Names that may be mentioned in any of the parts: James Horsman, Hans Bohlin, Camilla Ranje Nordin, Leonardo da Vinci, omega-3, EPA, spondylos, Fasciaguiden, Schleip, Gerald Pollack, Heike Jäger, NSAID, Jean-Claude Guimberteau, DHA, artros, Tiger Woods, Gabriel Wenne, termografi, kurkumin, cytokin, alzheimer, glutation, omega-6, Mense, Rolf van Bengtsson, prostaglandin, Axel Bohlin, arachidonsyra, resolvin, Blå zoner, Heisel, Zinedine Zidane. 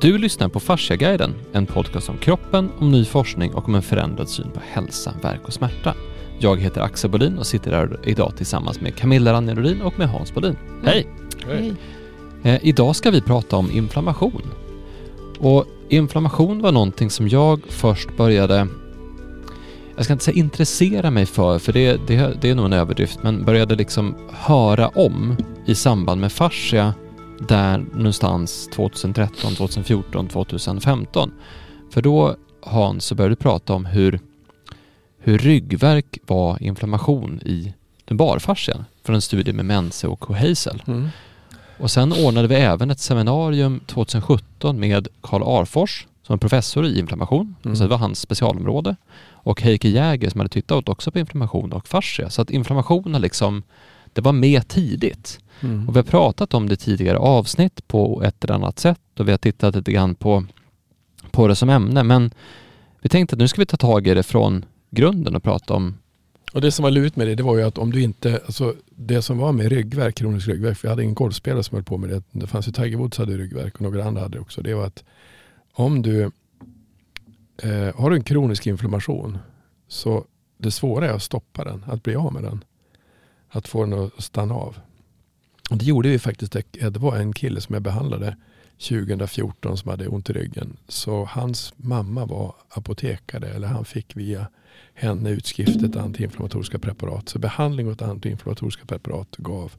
Du lyssnar på Fasciaguiden, en podcast om kroppen, om ny forskning och om en förändrad syn på hälsa, värk och smärta. Jag heter Axel Bohlin och sitter här idag tillsammans med Camilla Ranje Nordin och med Hans Bohlin. Hej! Hej. Idag ska vi prata om inflammation. Och inflammation var någonting som jag först började, jag ska inte säga intressera mig för det är nog en överdrift, men började liksom höra om i samband med fascia där någonstans 2013, 2014, 2015. För då, Hans, så började prata om hur ryggvärk var inflammation i den barfascian från en studie med Mense och Heisel. Mm. Och sen ordnade vi även ett seminarium 2017 med Carl Arfors som är professor i inflammation. Mm. Så det var hans specialområde. Och Heike Jäger som hade tittat också på inflammation och fascia. Så att inflammationen liksom, det var med tidigt. Mm. Och vi har pratat om det tidigare avsnitt på ett eller annat sätt. Och vi har tittat lite grann på det som ämne. Men vi tänkte att nu ska vi ta tag i det från grunden och prata om. Och det som var lurt med det var ju att om du inte, alltså det som var med ryggvärk, kronisk ryggvärk, för jag hade ingen golfspelare som höll på med det. Det fanns ju Tiger Woods hade ryggvärk och några andra hade också. Det var att om du har en kronisk inflammation så det svåra är att stoppa den, att bli av med den. Att få den att stanna av. Och det gjorde vi faktiskt. Det var en kille som jag behandlade 2014 som hade ont i ryggen. Så hans mamma var apotekare, eller han fick via henne utskriftet antiinflammatoriska preparat. Så behandling åt antiinflammatoriska preparat gav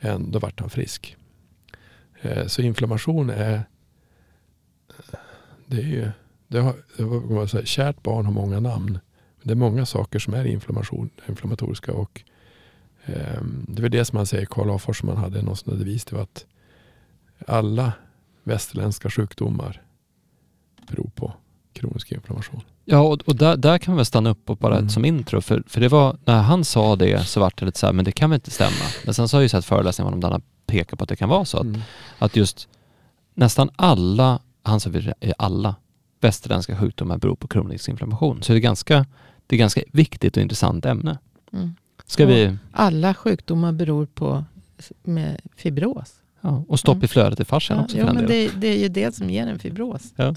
en, då vart han frisk. Så inflammation är, det är ju, kärt barn har många namn. Det är många saker som är inflammatoriska och det var det som man säger, Carl Arfors man hade någon sån devis, det var att alla västerländska sjukdomar beror på kronisk inflammation. Ja, och där kan man väl stanna upp och bara som intro, för det var, när han sa det så var det lite så här, men det kan väl inte stämma. Men sen så har jag ju sett föreläsningar om denna pekar på att det kan vara så att, att just nästan alla, han sa alla västerländska sjukdomar beror på kronisk inflammation. Så det är ganska viktigt och intressant ämne. Mm. Alla sjukdomar beror på med fibros. Ja, och stopp i flödet i fascian också. Ja, men det är ju det som ger en fibros. Ja.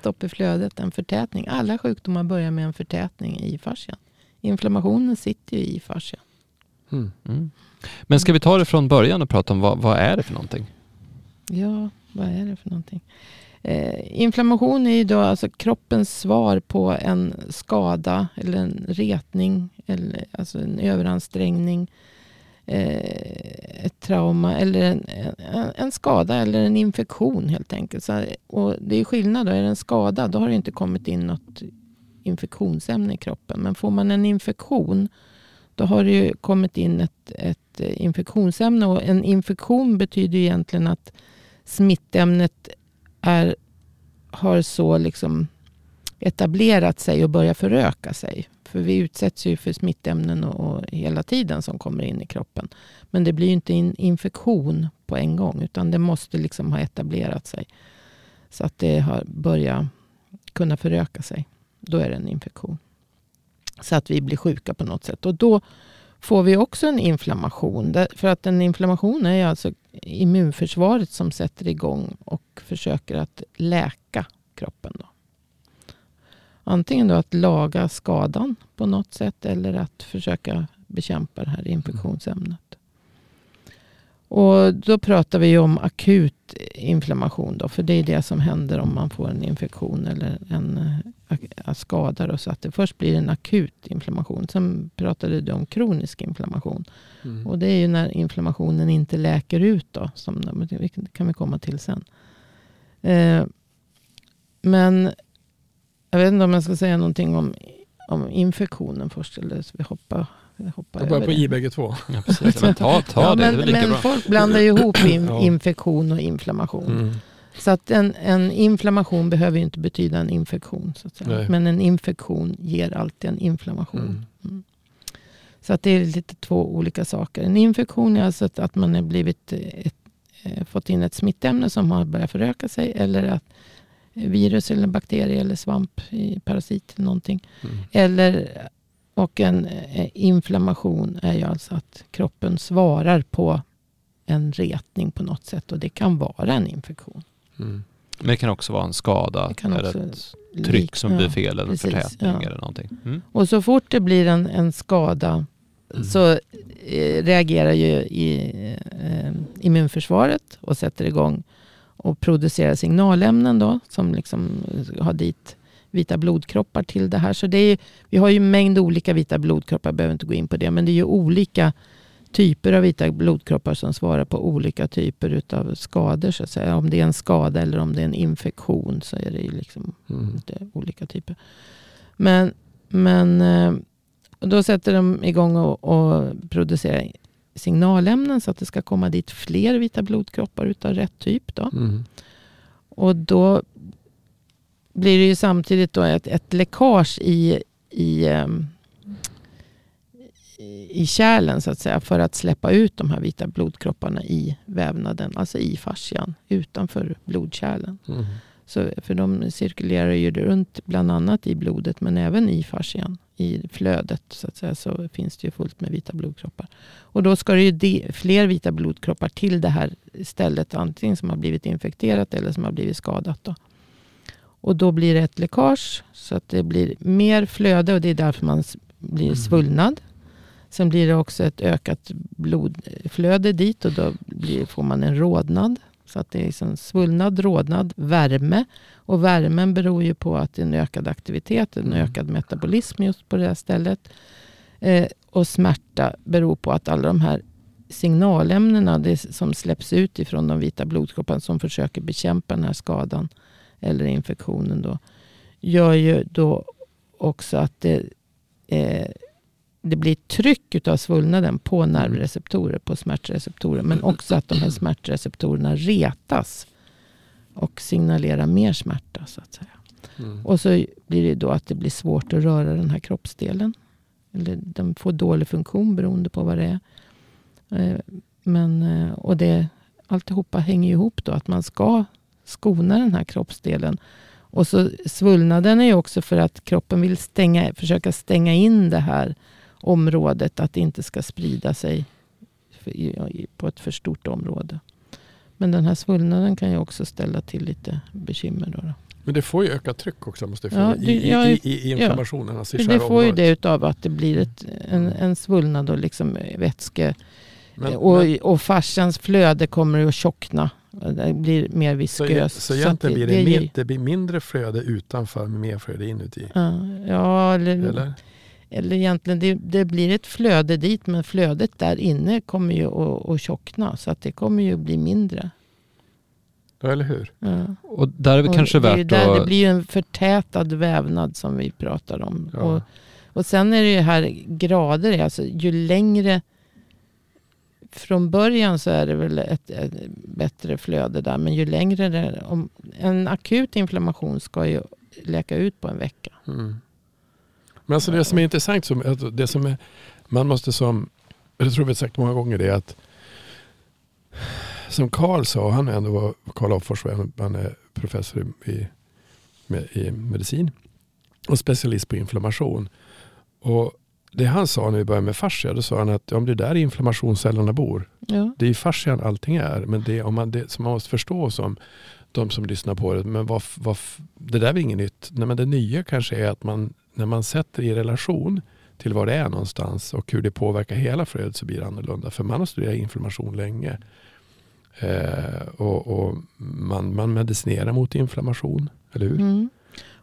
Stopp i flödet, en förtätning. Alla sjukdomar börjar med en förtätning i fascian. Inflammationen sitter ju i fascian. Mm. Mm. Men ska vi ta det från början och prata om vad är det för någonting? Ja, vad är det för någonting? Inflammation är ju då alltså kroppens svar på en skada eller en retning eller alltså en överansträngning, ett trauma eller en skada eller en infektion helt enkelt. Så, och det är skillnad då, är det en skada då har det inte kommit in något infektionsämne i kroppen, men får man en infektion då har det ju kommit in ett infektionsämne, och en infektion betyder ju egentligen att smittämnet har så liksom etablerat sig och börjar föröka sig. För vi utsätts ju för smittämnen och hela tiden som kommer in i kroppen. Men det blir ju inte en infektion på en gång, utan det måste liksom ha etablerat sig. Så att det har börjat kunna föröka sig. Då är det en infektion. Så att vi blir sjuka på något sätt. Och då får vi också en inflammation. För att en inflammation är alltså immunförsvaret som sätter igång och försöker att läka kroppen då. Antingen då att laga skadan på något sätt eller att försöka bekämpa det här infektionsämnet. Och då pratar vi ju om akut inflammation då, för det är det som händer om man får en infektion eller en skada då, så att det först blir en akut inflammation. Sen pratade du om kronisk inflammation. Mm. Och det är ju när inflammationen inte läker ut då, som kan vi komma till sen. Men jag vet inte om jag ska säga någonting om infektionen först, eller så vi hoppar över på IBG 2. Ja, precis. Men ta det. Men, det är lika bra. Folk blandar ju ihop infektion och inflammation. Mm. Så att en inflammation behöver ju inte betyda en infektion. Så att säga. Men en infektion ger alltid en inflammation. Mm. Mm. Så att det är lite två olika saker. En infektion är alltså att man har fått in ett smittämne som har börjat föröka sig, eller att virus eller bakterier eller svamp, parasit eller någonting. Mm. Och en inflammation är ju alltså att kroppen svarar på en retning på något sätt, och det kan vara en infektion. Mm. Men det kan också vara en skada eller ett tryck som blir fel eller precis, förtätning eller någonting. Mm. Och så fort det blir en skada så reagerar ju immunförsvaret och sätter igång och producerar signalämnen då som liksom har dit vita blodkroppar till det här. Så det är ju, vi har ju en mängd olika vita blodkroppar, behöver inte gå in på det, men det är ju olika typer av vita blodkroppar som svarar på olika typer utav skador så att säga. Om det är en skada eller om det är en infektion så är det ju liksom lite olika typer. Men då sätter de igång och producerar signalämnen så att det ska komma dit fler vita blodkroppar utav rätt typ då. Mm. Och då blir det ju samtidigt då ett läckage i kärlen så att säga, för att släppa ut de här vita blodkropparna i vävnaden, alltså i fascian utanför blodkärlen. Mm. Så, för de cirkulerar ju runt bland annat i blodet men även i fascian, i flödet så att säga, så finns det ju fullt med vita blodkroppar. Och då ska det ju fler vita blodkroppar till det här stället, antingen som har blivit infekterat eller som har blivit skadat då. Och då blir det ett läckage så att det blir mer flöde och det är därför man blir svullnad. Sen blir det också ett ökat blodflöde dit och då får man en rodnad. Så att det är liksom svullnad, rodnad, värme. Och värmen beror ju på att det är en ökad aktivitet, en ökad metabolism just på det här stället. Och smärta beror på att alla de här signalämnena som släpps ut ifrån de vita blodkropparna som försöker bekämpa den här skadan eller infektionen då, gör ju då också att det blir tryck utav svullnaden på nervreceptorer, på smärtreceptorer, men också att de här smärtreceptorerna retas och signalerar mer smärta så att säga. Mm. Och så blir det då att det blir svårt att röra den här kroppsdelen, eller den får dålig funktion beroende på vad det är. Och det alltihopa hänger ihop då, att man ska skona den här kroppsdelen. Och så svullnaden är ju också för att kroppen vill försöka stänga in det här området, att det inte ska sprida sig på ett för stort område. Men den här svullnaden kan ju också ställa till lite bekymmer då. Men det får ju ökat tryck också, måste det i inflammationen. Ja, alltså i det får området. Ju det utav att det blir en svullnad och liksom vätske. Och fascians flöde kommer att tjockna. Det blir mer visköst. Så egentligen blir det mindre flöde utanför, mer flöde inuti. Ja, eller egentligen det blir ett flöde dit, men flödet där inne kommer ju att tjockna, så att det kommer ju bli mindre. Ja, eller hur? Ja. Och där är vi kanske värt att... Det blir ju en förtätad vävnad som vi pratar om. Ja. Och sen är det ju här grader, alltså ju längre... Från början så är det väl ett bättre flöde där. Men ju längre det är... En akut inflammation ska ju läka ut på en vecka. Mm. Men alltså det som är intressant... Det som är, man måste som... Jag tror vi har sagt många gånger det att... Som Carl sa, han ändå var... Carl Arfors, han är professor i medicin. Och specialist på inflammation. Och... Det han sa när vi började med fascia, då sa han att om det där är inflammationscellerna bor. Ja. Det är ju fascian allting är. Men det som man måste förstå, som de som lyssnar på det, men det där är inget nytt. Nej, men det nya kanske är att man, när man sätter i relation till vad det är någonstans och hur det påverkar hela flödet, så blir det annorlunda. För man har studerat inflammation länge. Och man medicinerar mot inflammation, eller hur? Mm.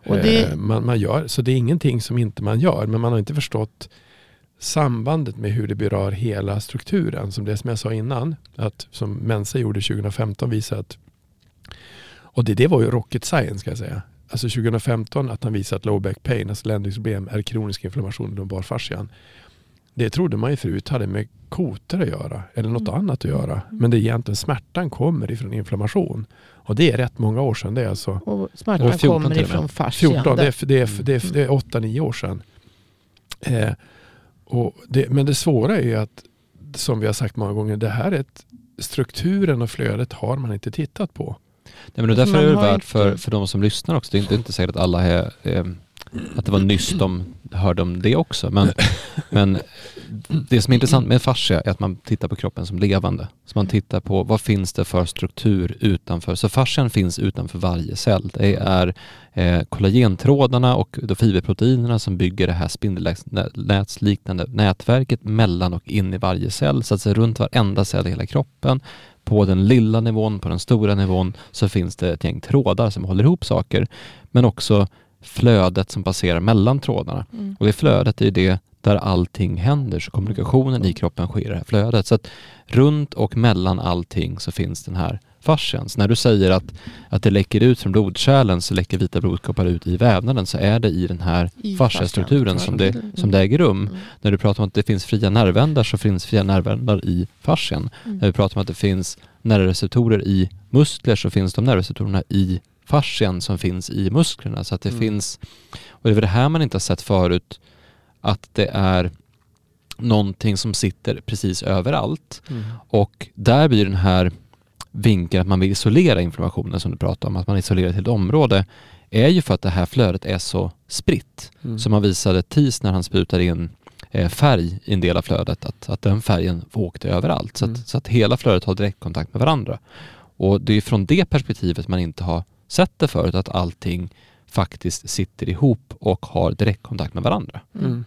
Och det... man gör, så det är ingenting som inte man gör, men man har inte förstått sambandet med hur det berör hela strukturen, som jag sa innan, att som Mense gjorde 2015 visade att, och det var ju rocket science ska jag säga, alltså 2015 att han visade att low back pain, alltså ländryggsproblem, är kronisk inflammation i lumbarfascian. Det trodde man ju förut hade med koter att göra eller något annat att göra. Men det är egentligen smärtan kommer ifrån inflammation. Och det är rätt många år sedan det. Alltså. Och smärtan kommer ifrån fascian. 14, det är 8-9 år sedan. Men det svåra är ju att, som vi har sagt många gånger, det här är strukturen och flödet har man inte tittat på. Nej, men därför är det värt för de som lyssnar också. Det är inte säkert att alla är... Att det var nyss de hörde om det också. Men det som är intressant med fascia är att man tittar på kroppen som levande. Så man tittar på vad finns det för struktur utanför. Så fascian finns utanför varje cell. Det är kollagentrådarna och de fiberproteinerna som bygger det här spindelnätsliknande nätverket mellan och in i varje cell. Så att se runt varenda cell i hela kroppen. På den lilla nivån, på den stora nivån så finns det ett gäng trådar som håller ihop saker. Men också flödet som passerar mellan trådarna. Mm. Och det flödet är det där allting händer. Så kommunikationen i kroppen sker i det här flödet. Så att runt och mellan allting så finns den här fascian. Så när du säger att det läcker ut från blodkärlen så läcker vita blodkroppar ut i vävnaden, så är det i den här fasciastrukturen som det äger rum. Mm. När du pratar om att det finns fria nervändar så finns fria nervändar i fascian. Mm. När du pratar om att det finns nervreceptorer i muskler så finns de nervreceptorerna i fascian som finns i musklerna. Så att det finns, och det är väl det här man inte har sett förut, att det är någonting som sitter precis överallt. Mm. Och där blir den här vinkeln att man vill isolera informationen som du pratar om, att man isolerar till ett område, är ju för att det här flödet är så spritt. Som man visade Tis när han sprutade in färg i en del av flödet, att den färgen åkte överallt. Så att hela flödet har direktkontakt med varandra. Och det är från det perspektivet man inte har sett det förut, att allting faktiskt sitter ihop och har direktkontakt med varandra. Mm.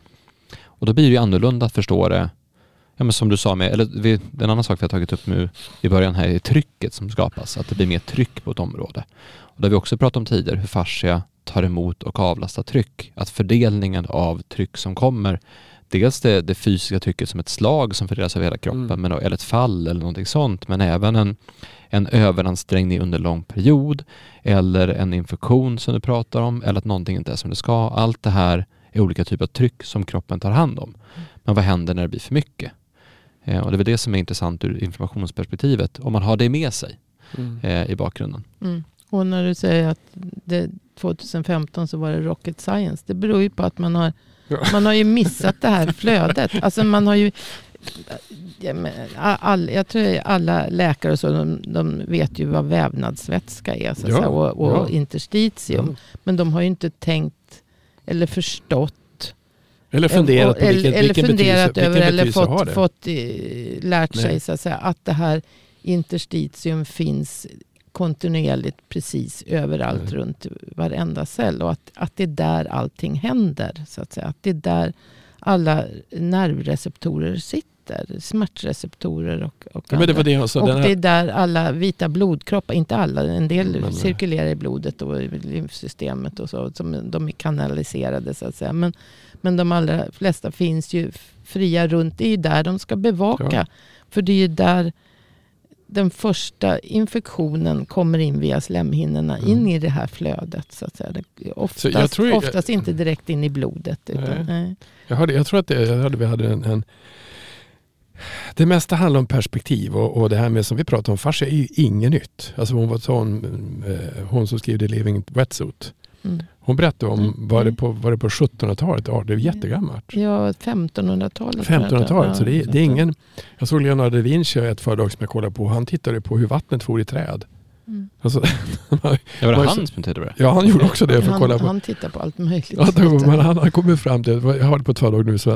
Och då blir det ju annorlunda att förstå det. Ja, men som du sa med, eller en annan sak vi har tagit upp nu i början här är trycket som skapas, att det blir mer tryck på ett område. Och där vi också pratat om tidigare hur fascia tar emot och avlastar tryck, att fördelningen av tryck som kommer, dels det fysiska trycket som ett slag som fördelas över hela kroppen, men, eller ett fall eller någonting sånt, men även en överansträngning under lång period eller en infektion som du pratar om, eller att någonting inte är som det ska. Allt det här är olika typer av tryck som kroppen tar hand om. Men vad händer när det blir för mycket? Och det är väl det som är intressant ur informationsperspektivet, om man har det med sig i bakgrunden. Mm. Och när du säger att 2015 så var det rocket science, det beror ju på att man har ju missat det här flödet. Alltså man har ju, jag tror alla läkare och så, de vet ju vad vävnadsvätska är så att säga, och interstitium, men de har ju inte tänkt eller förstått eller funderat på lärt sig så att säga, att det här interstitium finns kontinuerligt precis överallt runt varenda cell, och att det är där allting händer så att säga, att det är där alla nervreceptorer sitter, smärtreceptorer och andra. Men det var det jag sa, och det är där alla vita blodkroppar, inte alla, en del cirkulerar i blodet och i lymfsystemet och så, som de är kanaliserade så att säga, men de allra flesta finns ju fria runt, det är ju där de ska bevaka, för det är ju där den första infektionen kommer in via slemhinnorna in i det här flödet så att säga. Oftast inte direkt in i blodet. Utan, nej. Det mesta handlar om perspektiv, och det här med som vi pratar om fascia är ju inget nytt. Alltså hon som skrev The Living Wetsuit. Mm. Hon berättade om, var det på 1700-talet? Ja, det är jättegammalt. Ja, 1500-talet. 1500-talet, så det är ingen... Jag såg Leonardo da Vinci i ett föredrag som jag kollade på. Han tittade på hur vattnet for i träd. Mm. Alltså, han som tittade på det? Ja, han gjorde också det. För att kolla på. Han tittar på allt möjligt. Ja, men han har kommit fram till, jag hörde på ett föredrag nu, så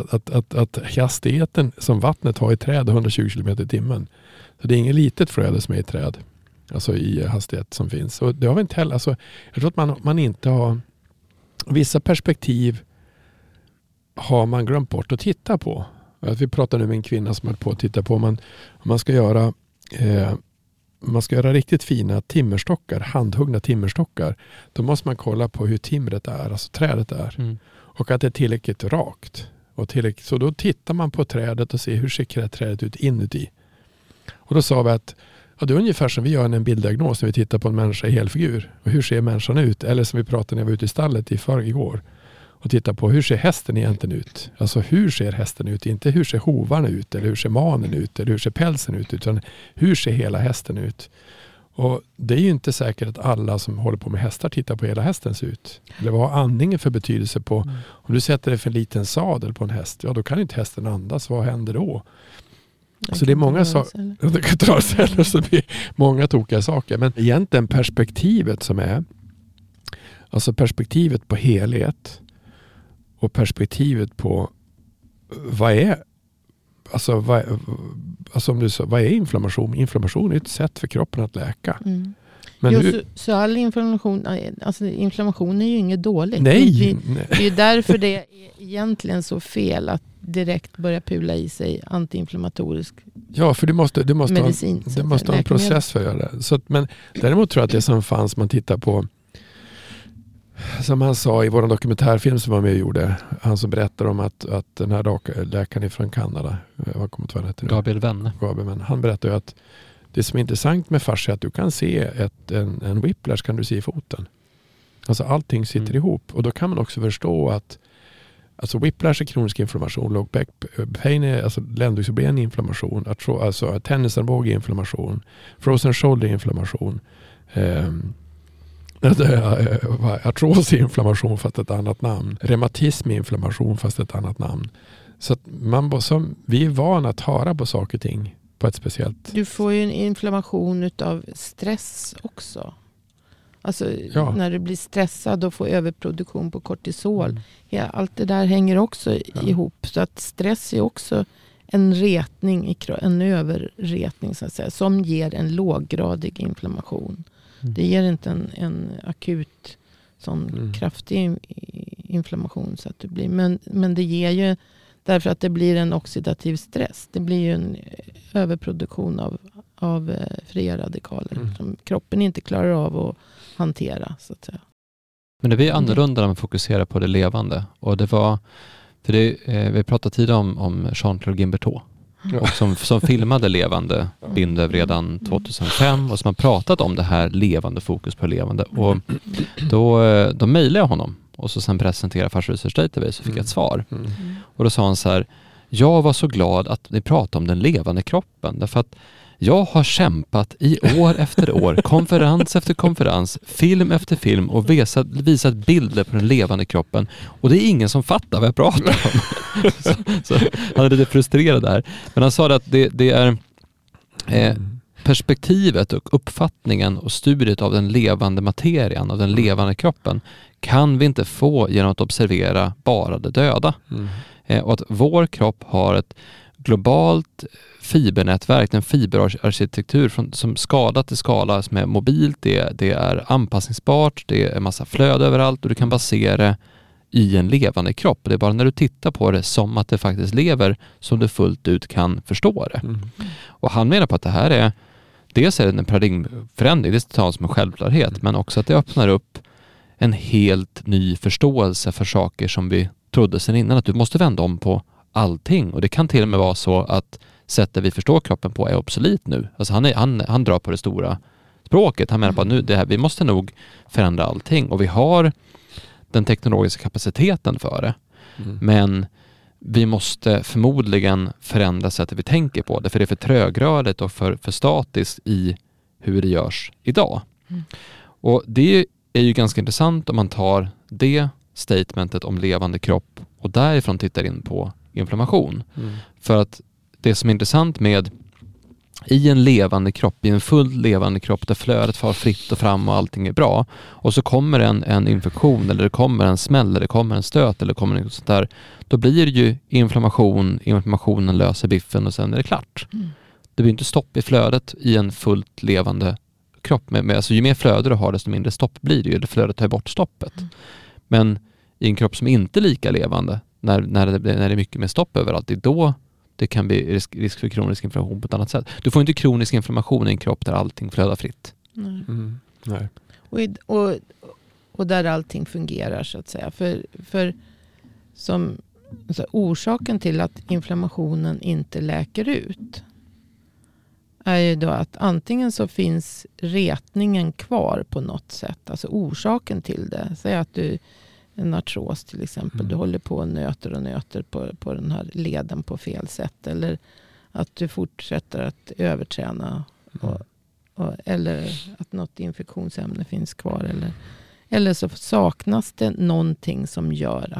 att hastigheten som vattnet har i träd är 120 km/h. Så det är inget litet flöde som är i träd. Alltså i hastighet som finns. Och det har vi inte heller. Alltså, jag tror att man inte har... Vissa perspektiv har man glömt bort att titta på. Vi pratar nu med en kvinna som har på att titta på. Man ska göra... man ska göra riktigt fina timmerstockar, handhuggna timmerstockar. Då måste man kolla på hur timret är, alltså trädet är. Mm. Och att det är tillräckligt rakt. Så då tittar man på trädet och ser hur ser trädet ut inuti. Och då sa vi att det är ungefär som vi gör en bilddiagnos när vi tittar på en människa i helfigur. Och hur ser människan ut? Eller som vi pratade när jag var ute i stallet igår. Och tittar på hur ser hästen egentligen ut? Alltså hur ser hästen ut? Inte hur ser hovarna ut? Eller hur ser manen ut? Eller hur ser pälsen ut? Utan hur ser hela hästen ut? Och det är ju inte säkert att alla som håller på med hästar tittar på hela hästens ut. Eller vad har andningen för betydelse på? Om du sätter det för en liten sadel på en häst, då kan inte hästen andas. Vad händer då? Så det är många saker, det kan dra celler, så blir många tokiga saker. Men egentligen perspektivet som är, alltså perspektivet på helhet och perspektivet på vad är alltså, som du sa, vad är inflammation? Inflammation är ett sätt för kroppen att läka. Mm. Men jo, så all inflammation, alltså inflammation är ju inget dåligt. Nej. Det är ju därför det är egentligen så fel att direkt börja pula i sig antiinflammatorisk medicin. Ja, för du måste ha en process för att göra det. Så att, men däremot tror jag att det som fanns, man tittar på, som han sa i vår dokumentärfilm som han med gjorde, han som berättar om att den här läkaren från Kanada, vad kommer att vara heter det? Gabriel Wenne. Han berättar ju att det som är intressant med fascia är att du kan se en whiplash kan du se i foten. Alltså allting sitter ihop. Och då kan man också förstå att alltså whiplash är kronisk inflammation, low back pain är alltså ländryggsben inflammation, alltså tennisarmbåge inflammation, frozen shoulder inflammation, artros inflammation fast ett annat namn, reumatism inflammation fast ett annat namn. Så att man som vi är vana att höra på saker och ting. Du får ju en inflammation av stress också. Alltså när du blir stressad och får överproduktion på kortisol. Mm. Ja, allt det där hänger också ihop. Så att stress är också en retning, en överretning så att säga, som ger en låggradig inflammation. Mm. Det ger inte en akut sån kraftig inflammation så att det blir. Men det ger ju, därför att det blir en oxidativ stress. Det blir ju en överproduktion av fria radikaler som kroppen inte klarar av att hantera så att säga. Men det blir annorlunda när man fokuserar på det levande. Och det var, för det, vi pratade tidigare om Jean-Claude Guimberteau. Och som filmade levande bindväv redan 2005 och som har pratat om det här levande, fokus på levande. Och då mejlade jag honom. Och så sen presenterade Fascia Research Database och fick ett svar. Mm. Och då sa han så här: jag var så glad att ni pratade om den levande kroppen. Därför att jag har kämpat i år efter år, konferens efter konferens, film efter film och visat bilder på den levande kroppen. Och det är ingen som fattar vad jag pratar om. så han är lite frustrerad där. Men han sa att det är perspektivet och uppfattningen och studiet av den levande materian, av den levande kroppen, kan vi inte få genom att observera bara det döda. Och att vår kropp har ett globalt fibernätverk, en fiberarkitektur som skala till skala, som är mobilt, det är anpassningsbart, det är en massa flöde överallt och du kan basera det i en levande kropp. Det är bara när du tittar på det som att det faktiskt lever som du fullt ut kan förstå det. Och han menar på att det här är, dels är det en paradigmförändring, det är som en självklarhet, men också att det öppnar upp en helt ny förståelse för saker som vi trodde sedan innan, att du måste vända om på allting. Och det kan till och med vara så att sättet vi förstår kroppen på är obsolet nu. Alltså han drar på det stora språket. Han menar på att nu, det här, vi måste nog förändra allting. Och vi har den teknologiska kapaciteten för det. Men vi måste förmodligen förändra sättet vi tänker på det. För det är för trögrörligt och för statiskt i hur det görs idag. Och det är ju ganska intressant om man tar det statementet om levande kropp och därifrån tittar in på inflammation. För att det som är intressant med i en levande kropp, i en full levande kropp där flödet far fritt och fram och allting är bra, och så kommer en infektion eller det kommer en smäll eller det kommer en stöt eller det kommer något sånt där, då blir det ju inflammationen löser biffen och sen är det klart. Det blir inte stopp i flödet i en fullt levande kropp. Alltså ju mer flöde du har desto mindre stopp blir det ju. Det flödet tar bort stoppet. Men i en kropp som inte är lika levande, när det är mycket mer stopp överallt, det är då det kan bli risk för kronisk inflammation på ett annat sätt. Du får inte kronisk inflammation i en kropp där allting flödar fritt. Nej. Nej. Och där allting fungerar så att säga. För som alltså, orsaken till att inflammationen inte läker ut är ju då att antingen så finns retningen kvar på något sätt. Alltså orsaken till det. Säg att du, en artros till exempel. Du håller på och nöter på den här leden på fel sätt. Eller att du fortsätter att överträna. Eller att något infektionsämne finns kvar. Eller så saknas det någonting som gör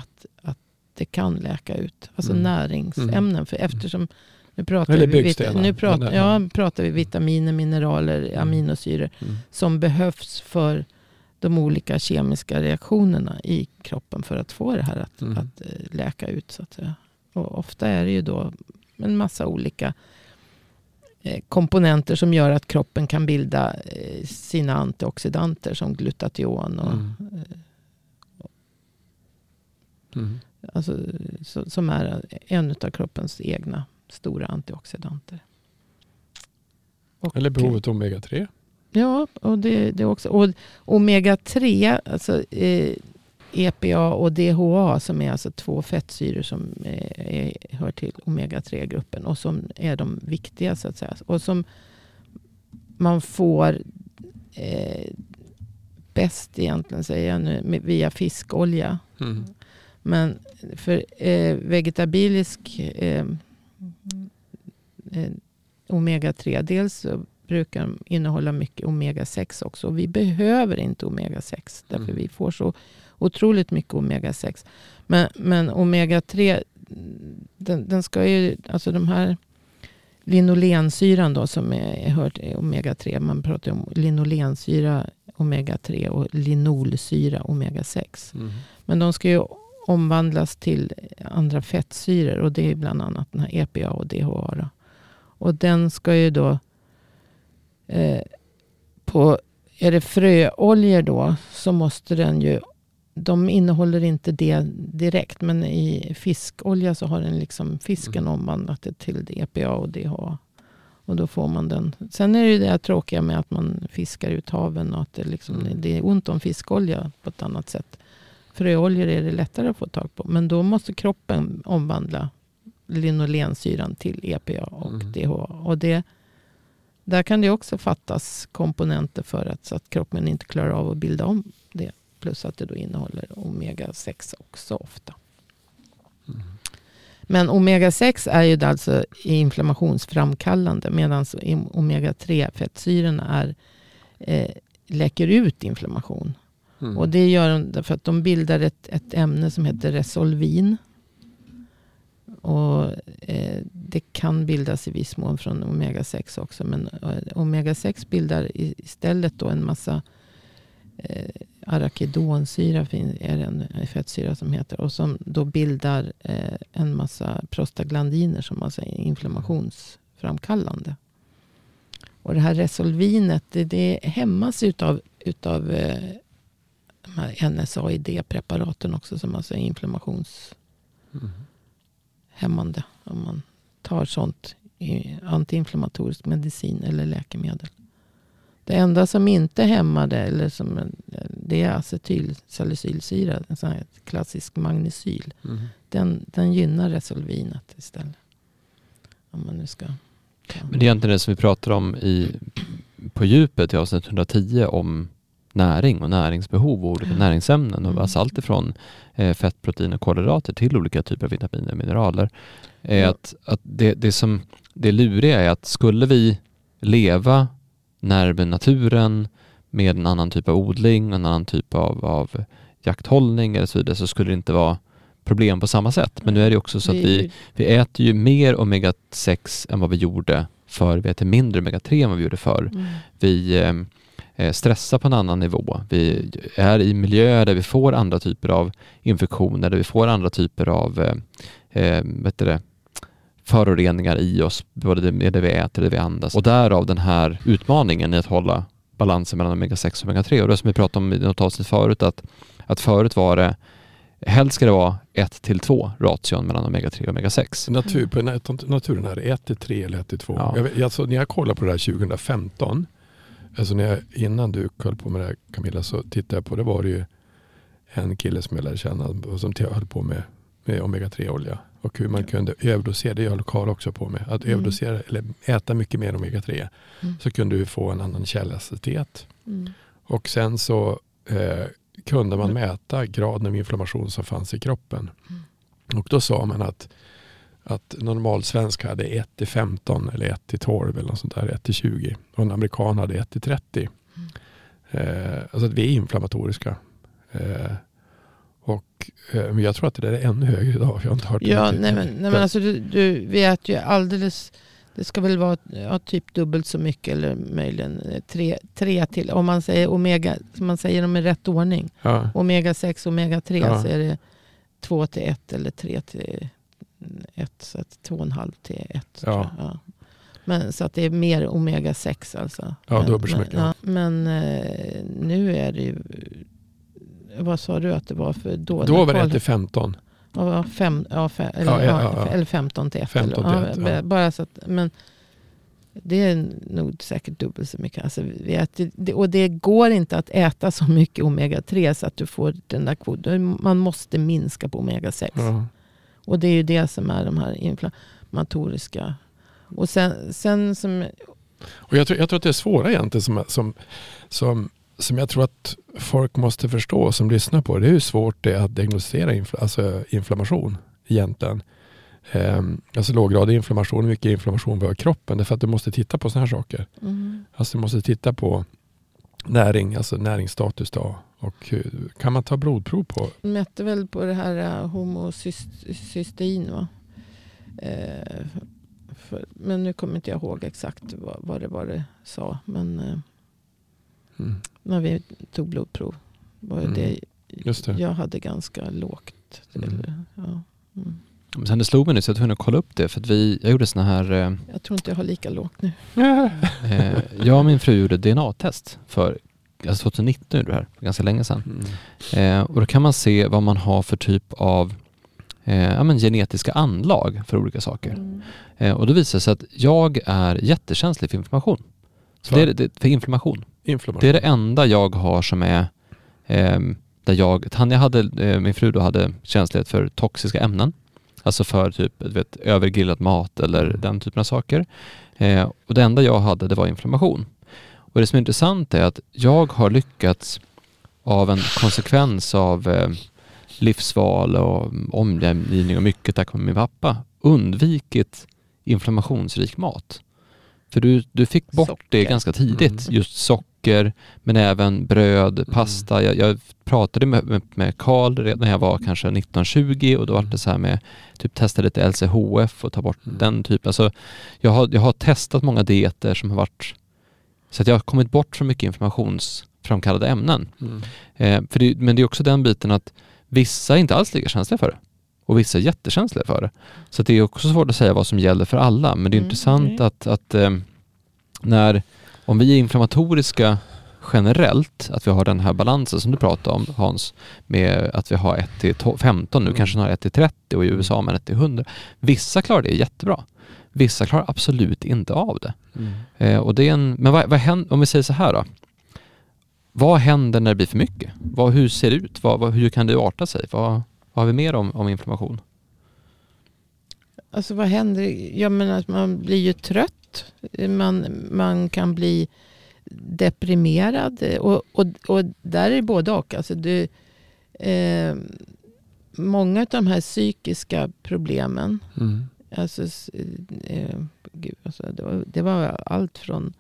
att det kan läka ut. Alltså näringsämnen. För eftersom Nu pratar vi vitaminer, mineraler, aminosyror som behövs för de olika kemiska reaktionerna i kroppen för att få det här att läka ut så att säga. Och ofta är det ju då en massa olika komponenter som gör att kroppen kan bilda sina antioxidanter som glutation och alltså, som är en av kroppens egna stora antioxidanter. Och, eller behovet av omega-3. Ja, och det också. Och omega-3, alltså EPA och DHA som är alltså två fettsyror som hör till omega-3-gruppen och som är de viktiga så att säga. Och som man får bäst egentligen säger jag nu via fiskolja. Mm. Men för vegetabilisk omega-3 dels så brukar innehålla mycket omega-6 också. Vi behöver inte omega-6 därför vi får så otroligt mycket omega-6. Men omega-3 den ska ju, alltså de här linolensyran då som är hört är omega-3. Man pratar om linolensyra omega-3 och linolsyra omega-6. Mm. Men de ska ju omvandlas till andra fettsyror och det är bland annat den här EPA och DHA då. Och den ska ju då är det fröoljor då så måste den ju, de innehåller inte det direkt, men i fiskolja så har den liksom fisken omvandlat det till EPA och DHA och då får man den. Sen är det ju det tråkiga med att man fiskar ut haven och att det, liksom, det är ont om fiskolja på ett annat sätt. Fröoljor är det lättare att få tag på, men då måste kroppen omvandla linolensyran till EPA och DHA och det där kan det också fattas komponenter för att, så att kroppen inte klarar av att bilda om det. Plus att det då innehåller omega-6 också ofta. Mm. Men omega-6 är ju alltså inflammationsframkallande. Medan omega-3-fettsyrorna läcker ut inflammation. Mm. Och det gör de för att de bildar ett ämne som heter resolvin. Och det kan bildas i viss mån från omega-6 också. Men omega-6 bildar istället då en massa arachidonsyra är en fettsyra som heter. Och som då bildar en massa prostaglandiner som alltså är inflammationsframkallande. Och det här resolvinet det hämmas utav de här NSAID-preparaten också som alltså är inflammationshämmande. Om man tar sånt antiinflammatorisk medicin eller läkemedel. Det enda som inte hämmar det, eller det är acetylsalicylsyra, en sån här klassisk magnesyl. Mm. Den gynnar resolvinet istället. Om man nu ska. Men det är egentligen det som vi pratar om på djupet i avsnitt 110 om näring och näringsbehov och olika näringsämnen. Och alltså allt ifrån fett, protein och kolhydrater till olika typer av vitaminer och mineraler. Att det som det luriga är att skulle vi leva närmare naturen med en annan typ av odling, en annan typ av jakthållning eller så vidare så skulle det inte vara problem på samma sätt. Men nu är det också så att vi äter ju mer omega-6 än vad vi gjorde förr. Vi äter mindre omega-3 än vad vi gjorde förr. Mm. Vi stressar på en annan nivå. Vi är i miljöer där vi får andra typer av infektioner, där vi får andra typer av föroreningar i oss, både med det vi äter och det vi andas. Och därav den här utmaningen i att hålla balansen mellan omega-6 och omega-3. Och det som vi pratade om i något avsnitt förut, att förut var det, helst ska det vara 1-2 ration mellan omega-3 och omega-6. Naturen är 1-3 eller 1-2. Ja. Alltså, när jag kollade på det här 2015, alltså innan du höll på med det här, Camilla, så tittade jag på det, var det ju en kille som jag lärde känna som höll på med omega-3-olja. Och hur man kunde överdosera, det gör Carl också på med. Att överdosera eller äta mycket mer omega-3 så kunde du få en annan källacitet. Mm. Och sen så kunde man mäta graden av inflammation som fanns i kroppen. Mm. Och då sa man att normal svensk hade 1-15 eller 1-12 eller något sånt där, 1-20. Och en amerikan hade 1-30. Mm. Alltså att vi är inflammatoriska. Men jag tror att det där är ännu högre idag. Jag har inte hört det. Nej, men alltså du vet ju alldeles. Det ska väl vara typ dubbelt så mycket eller möjligen tre till. Om man säger omega, som man säger dem i rätt ordning. Ja. Omega 6, omega 3 så är det 2-1 eller 3 till ett tonhalv till ett. Ja. Ja. Men, så att det är mer omega-6 alltså. Ja, dubbelt så mycket. Ja. Men nu är det ju... Vad sa du att det var för då? Då var det till 15. Ja, eller 15 till 1. 15 till 1 ja. Bara så att... Men, det är nog säkert dubbelt så mycket. Alltså, vi äter, och det går inte att äta så mycket omega-3 så att du får den där kvoten. Man måste minska på omega-6. Mm. Och det är ju det som är de här inflammatoriska. Och sen som... Och jag tror att det är svåra egentligen som jag tror att folk måste förstå som lyssnar på. Det är ju svårt det att diagnostisera inflammation egentligen. Alltså låggradig inflammation, mycket inflammation i kroppen, därför att du måste titta på såna här saker. Mm. Alltså du måste titta på näring, alltså näringsstatus då, och kan man ta blodprov på? Jag mätte väl på det här homocystein va? Men nu kommer inte jag ihåg exakt vad det sa, men när vi tog blodprov var det, just det jag hade ganska lågt till, ja. Mm. Men sen det slog mig nu så jag tvungen att kolla upp det för att jag gjorde såna här... Jag tror inte jag har lika lågt nu. Jag och min fru gjorde DNA-test för 2019 nu det här, ganska länge sedan. Mm. Och då kan man se vad man har för typ av genetiska anlag för olika saker. Mm. Och då visar det sig att jag är jättekänslig för inflammation. Så Inflammation. Det är det enda jag har som är... min fru då hade känslighet för toxiska ämnen. Alltså för typ övergrillad mat eller den typen av saker. Och det enda jag hade det var inflammation. Och det som är intressant är att jag har lyckats av en konsekvens av livsval och omgivning och mycket tack vare min pappa undvikit inflammationsrik mat. För du fick bort socker. Det ganska tidigt. Mm. Just socker men även bröd, pasta. Jag pratade med Carl när jag var kanske 19-20 och då var det så här med typ testa lite LCHF och ta bort den typen. Alltså, jag har testat många dieter som har varit så att jag har kommit bort från mycket inflammationsframkallade ämnen. Mm. Men det är också den biten att vissa inte alls lika känsliga för det. Och vissa är jättekänsliga för det. Så det är också svårt att säga vad som gäller för alla. Men det är intressant att om vi är inflammatoriska generellt, att vi har den här balansen som du pratade om Hans, med att vi har 1 till 15 nu, kanske några 1 till 30 och i USA med 1 till 100. Vissa klarar det jättebra. Vissa klarar absolut inte av det. Mm. Och det är men vad händer, om vi säger så här då? Vad händer när det blir för mycket? Hur ser det ut? Hur kan det arta sig? Vad har vi mer om inflammation? Alltså vad händer? Jag menar att man blir ju trött. Man kan bli deprimerad. Och där är det både och. Alltså många av de här psykiska problemen. Mm. Det var allt från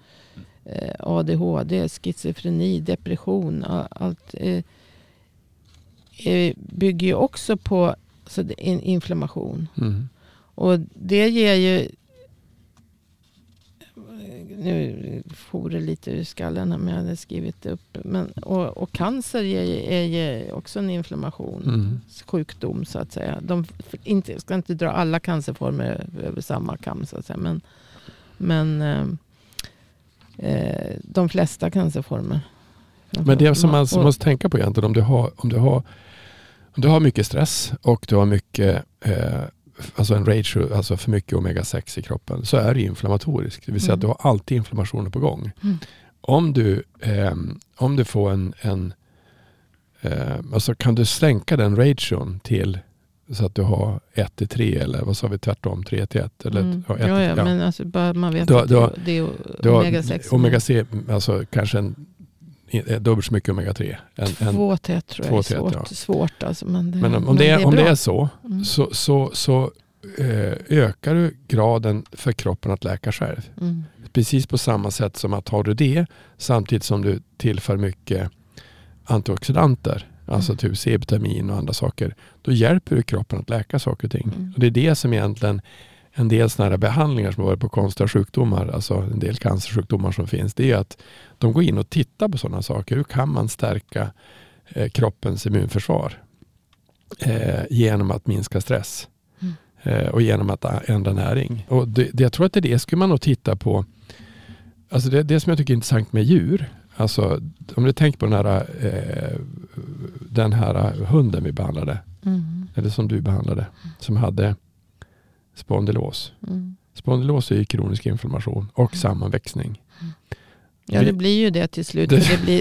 ADHD, schizofreni, depression. Allt... bygger ju också på inflammation. Mm. Och det ger ju... Nu for det lite ur skallen om jag hade skrivit det upp. Och cancer är ju också en inflammationssjukdom så att säga. Jag ska inte dra alla cancerformer över samma kam så att säga. Men de flesta cancerformer. Men det som man måste tänka på egentligen, om du har mycket stress och du har mycket en ratio, alltså för mycket omega-6 i kroppen, så är det inflammatoriskt. Det vill säga att du har alltid inflammationer på gång. Mm. Om du får en kan du sänka den ration till så att du har 1 till 3 eller vad sa vi tvärtom 3 till 1 eller 1 till 3. Ja, men alltså bara man vet att det är omega-6. Omega-C, alltså kanske dubbelt så mycket omega-3. 2 till 1 tror jag är svårt alltså, men om det är så ökar du graden för kroppen att läka själv. Mm. Precis på samma sätt som att har du det samtidigt som du tillför mycket antioxidanter, alltså typ C-vitamin och andra saker, då hjälper du kroppen att läka saker och ting. Mm. Och det är det som egentligen en del sådana här behandlingar som har varit på konstiga sjukdomar, alltså en del cancersjukdomar som finns, det är att de går in och tittar på sådana saker. Hur kan man stärka kroppens immunförsvar genom att minska stress? och genom att ändra näring. Och jag tror att det skulle man nog titta på. Alltså det som jag tycker är intressant med djur. Alltså om du tänker på den här hunden vi behandlade. Mm. Eller som du behandlade. Som hade spondylos. Mm. Spondylos är ju kronisk inflammation och sammanväxning. Mm. Ja, det blir ju det till slut.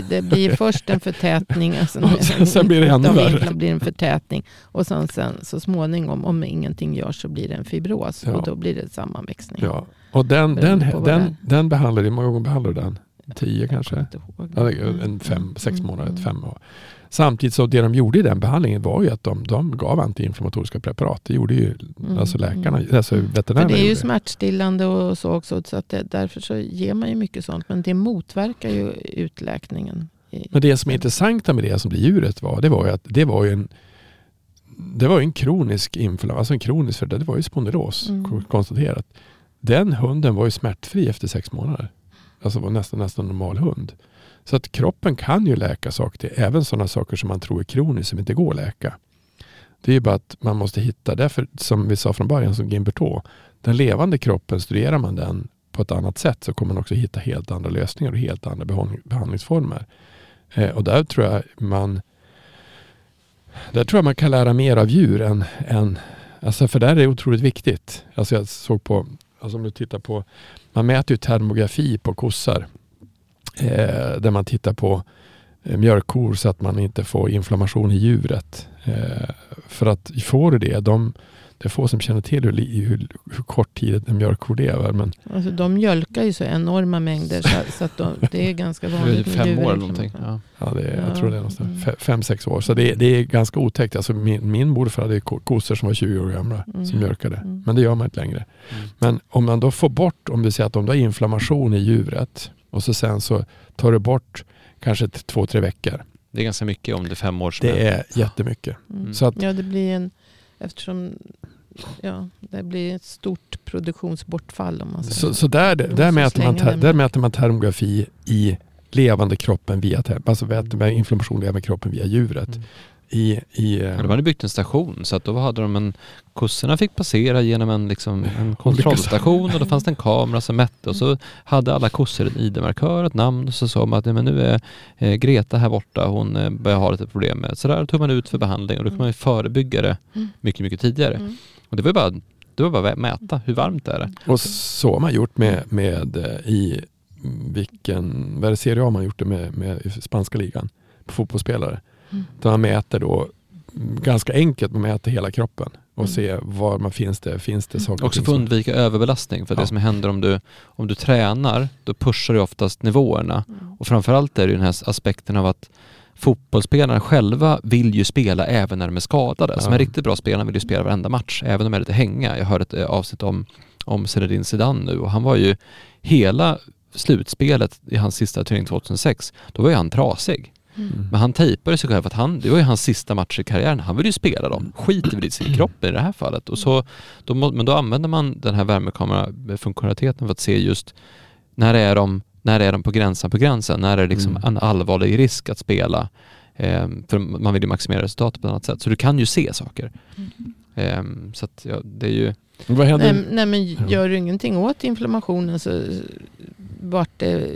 Det blir först en förtätning. Alltså, och sen blir det ännu värre. Det blir en förtätning. Och sen så småningom, om ingenting görs, så blir det en fibros. Ja. Och då blir det sammanväxning. Ja. Och den behandlar, hur många gånger behandlar den? 10 kanske? En 5-6 månader, 5 år. Samtidigt så det de gjorde i den behandlingen var ju att de gav antiinflammatoriska preparat. Det gjorde ju alltså läkarna, alltså veterinärerna. För det är ju smärtstillande och så också, så att därför så ger man ju mycket sånt, men det motverkar ju utläkningen. Men det som är intressant med det som det djuret var, det var ju en kronisk inflammation, alltså en kronisk, för det var ju spondylos konstaterat. Den hunden var ju smärtfri efter 6 månader. Alltså var nästan normal hund. Så att kroppen kan ju läka saker till, även sådana saker som man tror är kroniskt som inte går att läka. Det är ju bara att man måste hitta, därför som vi sa från början, som Guimberteau, den levande kroppen, studerar man den på ett annat sätt så kommer man också hitta helt andra lösningar och helt andra behandlingsformer. Och där tror jag man kan lära mer av djur än alltså, för där är det otroligt viktigt. Alltså jag såg på, alltså om du tittar på, man mäter ju termografi på kossar. Där man tittar på mjölkkor så att man inte får inflammation i djuret. För att får du det, det är få som känner till hur kort tid en mjölkkor lever. Men alltså, de mjölkar ju så enorma mängder så att det är ganska vanligt. 5 år eller någonting. Ja, jag tror det är någonstans. 5-6 år. Så det är ganska otäckt. Alltså, min morfar hade kossor som var 20 år gamla som mjölkade. Men det gör man inte längre. Men om man då får bort, om vi säger att om du har inflammation i djuret och så sen så tar du bort kanske 2-3 veckor. Det är ganska mycket om det är 5 år sedan. Det är jättemycket. Mm. Så att, det blir en... Eftersom det blir ett stort produktionsbortfall. Om man säger. Så där mäter man termografi i levande kroppen via inflammation i levande kroppen via djuret. Mm. De hade byggt en station så att då hade de kossorna fick passera genom en kontrollstation och då fanns det en kamera som mätte och så hade alla kossor en ID-markör, ett namn och så sa man att men nu är Greta här borta, hon börjar ha lite problem med, så där tog man ut för behandling och då kunde man ju förebygga det mycket, mycket tidigare. Och det var ju bara att mäta hur varmt det är. Och så har man gjort med i vilken, vad är det serie man gjort det med spanska ligan på fotbollsspelare. Där man mäter då ganska enkelt, man mäter hela kroppen och ser var man finns det saker. Också för att undvika överbelastning, för det som händer om du tränar, då pushar du oftast nivåerna. Och framförallt är det den här aspekten av att fotbollsspelarna själva vill ju spela även när de är skadade. Som är riktigt bra spelare vill ju spela varenda match, även om de är lite hänga. Jag hörde ett avsnitt om Zinedine Zidane nu och han var ju hela slutspelet i hans sista turnering 2006, då var ju han trasig. Mm. Men han tejpade sig själv för att det var ju hans sista match i karriären. Han ville ju spela dem. Skiter väl i sin kropp i det här fallet. Och så, men då använder man den här värmekamerafunktionaliteten för att se just när är de på gränsen. När är det en allvarlig risk att spela. För man vill ju maximera resultatet på ett annat sätt. Så du kan ju se saker. Så att det är ju... men gör du ingenting åt inflammationen så vart det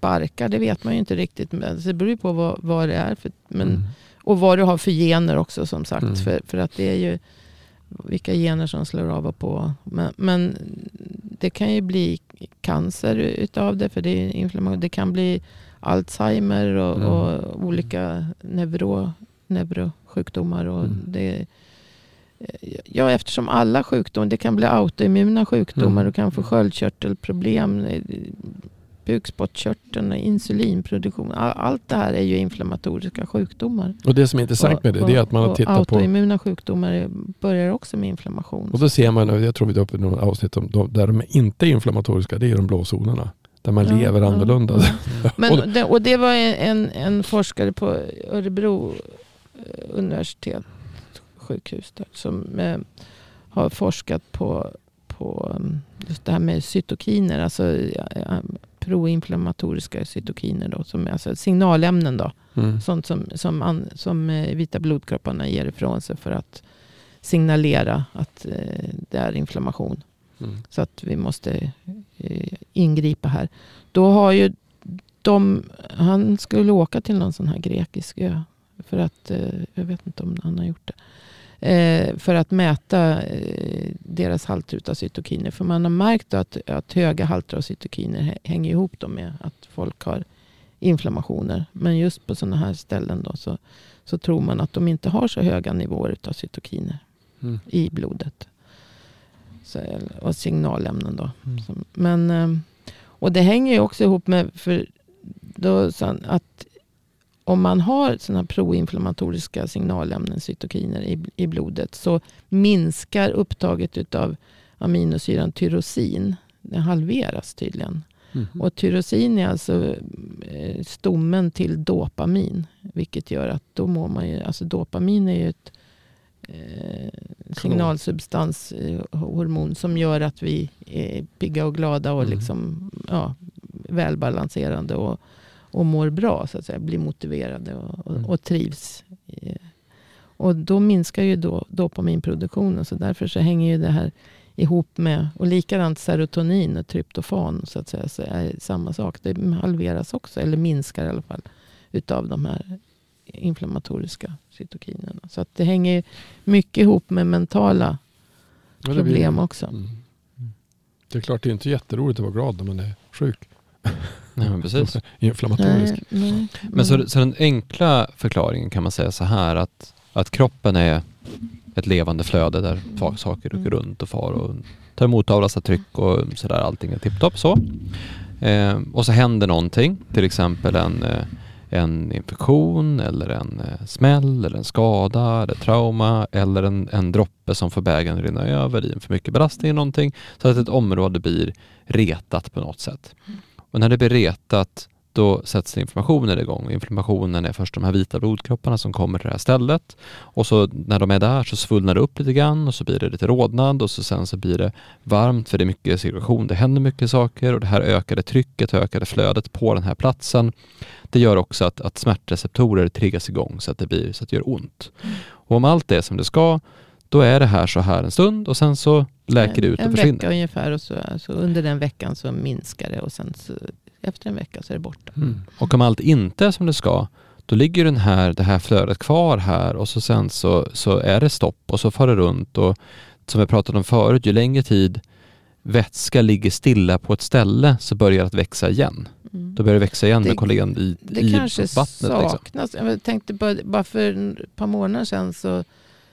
barkar, det vet man ju inte riktigt. Det beror ju på vad det är för, och vad du har för gener också, som sagt. För att det är ju vilka gener som slår av och på. Men det kan ju bli cancer utav det, för det är inflammation. Det kan bli Alzheimer och olika neurosjukdomar och det. Ja, eftersom alla sjukdomar, det kan bli autoimmuna sjukdomar, du kan få sköldkörtelproblem, bukspottkörteln, insulinproduktion. Allt det här är ju inflammatoriska sjukdomar. Och det som är intressant med det är att man har tittat på... autoimmuna sjukdomar börjar också med inflammation. Och då ser man, jag tror vi tar upp i något avsnitt om, där de inte är inflammatoriska, det är de blåzonerna. Där man lever annorlunda. Mm. Men, och det var en forskare på Örebro universitet sjukhus där, som har forskat på just det här med cytokiner, alltså proinflammatoriska cytokiner då, som är alltså signalämnen då, sånt som vita blodkropparna ger ifrån sig för att signalera att det är inflammation. Mm. Så att vi måste ingripa här. Då har ju han skulle åka till någon sån här grekisk ö för att, jag vet inte om han har gjort det, för att mäta deras halter av cytokiner. För man har märkt att höga halter av cytokiner hänger ihop dem med att folk har inflammationer. Men just på såna här ställen då så tror man att de inte har så höga nivåer av cytokiner i blodet. Så, och signalämnen då. Mm. Och det hänger ju också ihop med för då, att om man har såna proinflammatoriska signalämnen, cytokiner i blodet, så minskar upptaget av aminosyran tyrosin. Den halveras tydligen. Mm. Och tyrosin är alltså stommen till dopamin, vilket gör att då mår man ju, alltså dopamin är ju ett signalsubstans, hormon som gör att vi är pigga och glada och liksom, ja, välbalanserade och mår bra, så att säga, blir motiverade och trivs. Och då minskar ju dopaminproduktionen, så därför så hänger ju det här ihop med, och likadant serotonin och tryptofan, så att säga, så är samma sak. Det halveras också, eller minskar i alla fall, utav de här inflammatoriska cytokinerna. Så att det hänger mycket ihop med mentala problem också. Mm. Det är klart, det är inte jätteroligt att vara glad när man är sjuk. Nej, men precis. Inflammatorisk. Nej. Men så den enkla förklaringen kan man säga så här, att kroppen är ett levande flöde där saker åker runt och far och tar emot av dessa tryck och sådär, allting är tipptopp så. Och så händer någonting, till exempel en infektion eller en smäll eller en skada eller trauma eller en droppe som får bägaren rinna över i en för mycket belastning eller någonting, så att ett område blir retat på något sätt. Och när det blir retat, då sätts inflammationen igång. Inflammationen är först de här vita blodkropparna som kommer till det här stället, och så när de är där så svullnar det upp lite grann och så blir det lite rodnad, och så sen så blir det varmt för det är mycket cirkulation, det händer mycket saker, och det här ökade trycket, ökade flödet på den här platsen, det gör också att smärtreceptorer triggas igång så att det gör ont. Och om allt är som det ska, då är det här så här en stund och sen så läker det ut och försvinner. En vecka ungefär, och så under den veckan så minskar det, och sen så efter en vecka så är det borta. Mm. Och om allt inte är som det ska, då ligger det här flödet kvar här, och så sen så är det stopp och så far det runt, och som vi pratade om förut, ju längre tid vätska ligger stilla på ett ställe så börjar det växa igen. Mm. Då börjar det växa igen med kollagen i vattnet. Saknas. Liksom. Jag tänkte bara för ett par månader sedan så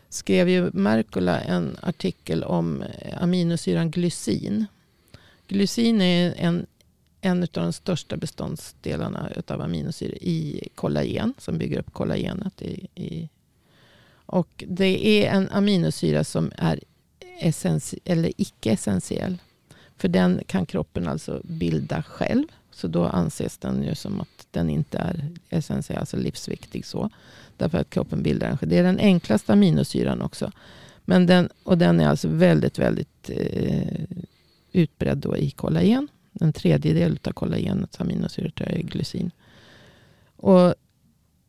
skrev ju Mercola en artikel om aminosyran glycin. Glycin är en av de största beståndsdelarna av aminosyror i kollagen, som bygger upp kollagenet. Och det är en aminosyra som är eller icke-essentiell. För den kan kroppen alltså bilda själv. Så då anses den ju som att den inte är essentiell, alltså livsviktig så. Därför att kroppen bildar den själv. Det är den enklaste aminosyran också. Men den är alltså väldigt, väldigt utbredd då i kollagen. En tredjedel av kollagenets aminosyror är glycin.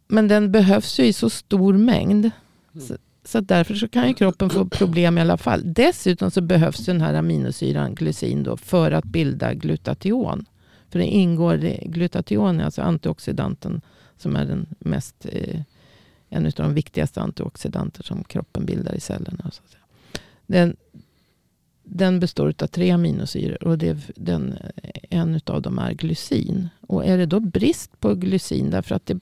Men den behövs ju i så stor mängd. Så därför så kan ju kroppen få problem i alla fall. Dessutom så behövs den här aminosyran glycin då för att bilda glutation. För det ingår glutation, alltså antioxidanten, som är den mest, en av de viktigaste antioxidanter som kroppen bildar i cellerna. Så att säga. Den består av 3 aminosyror, och en av dem är glycin. Och är det då brist på glycin, därför att det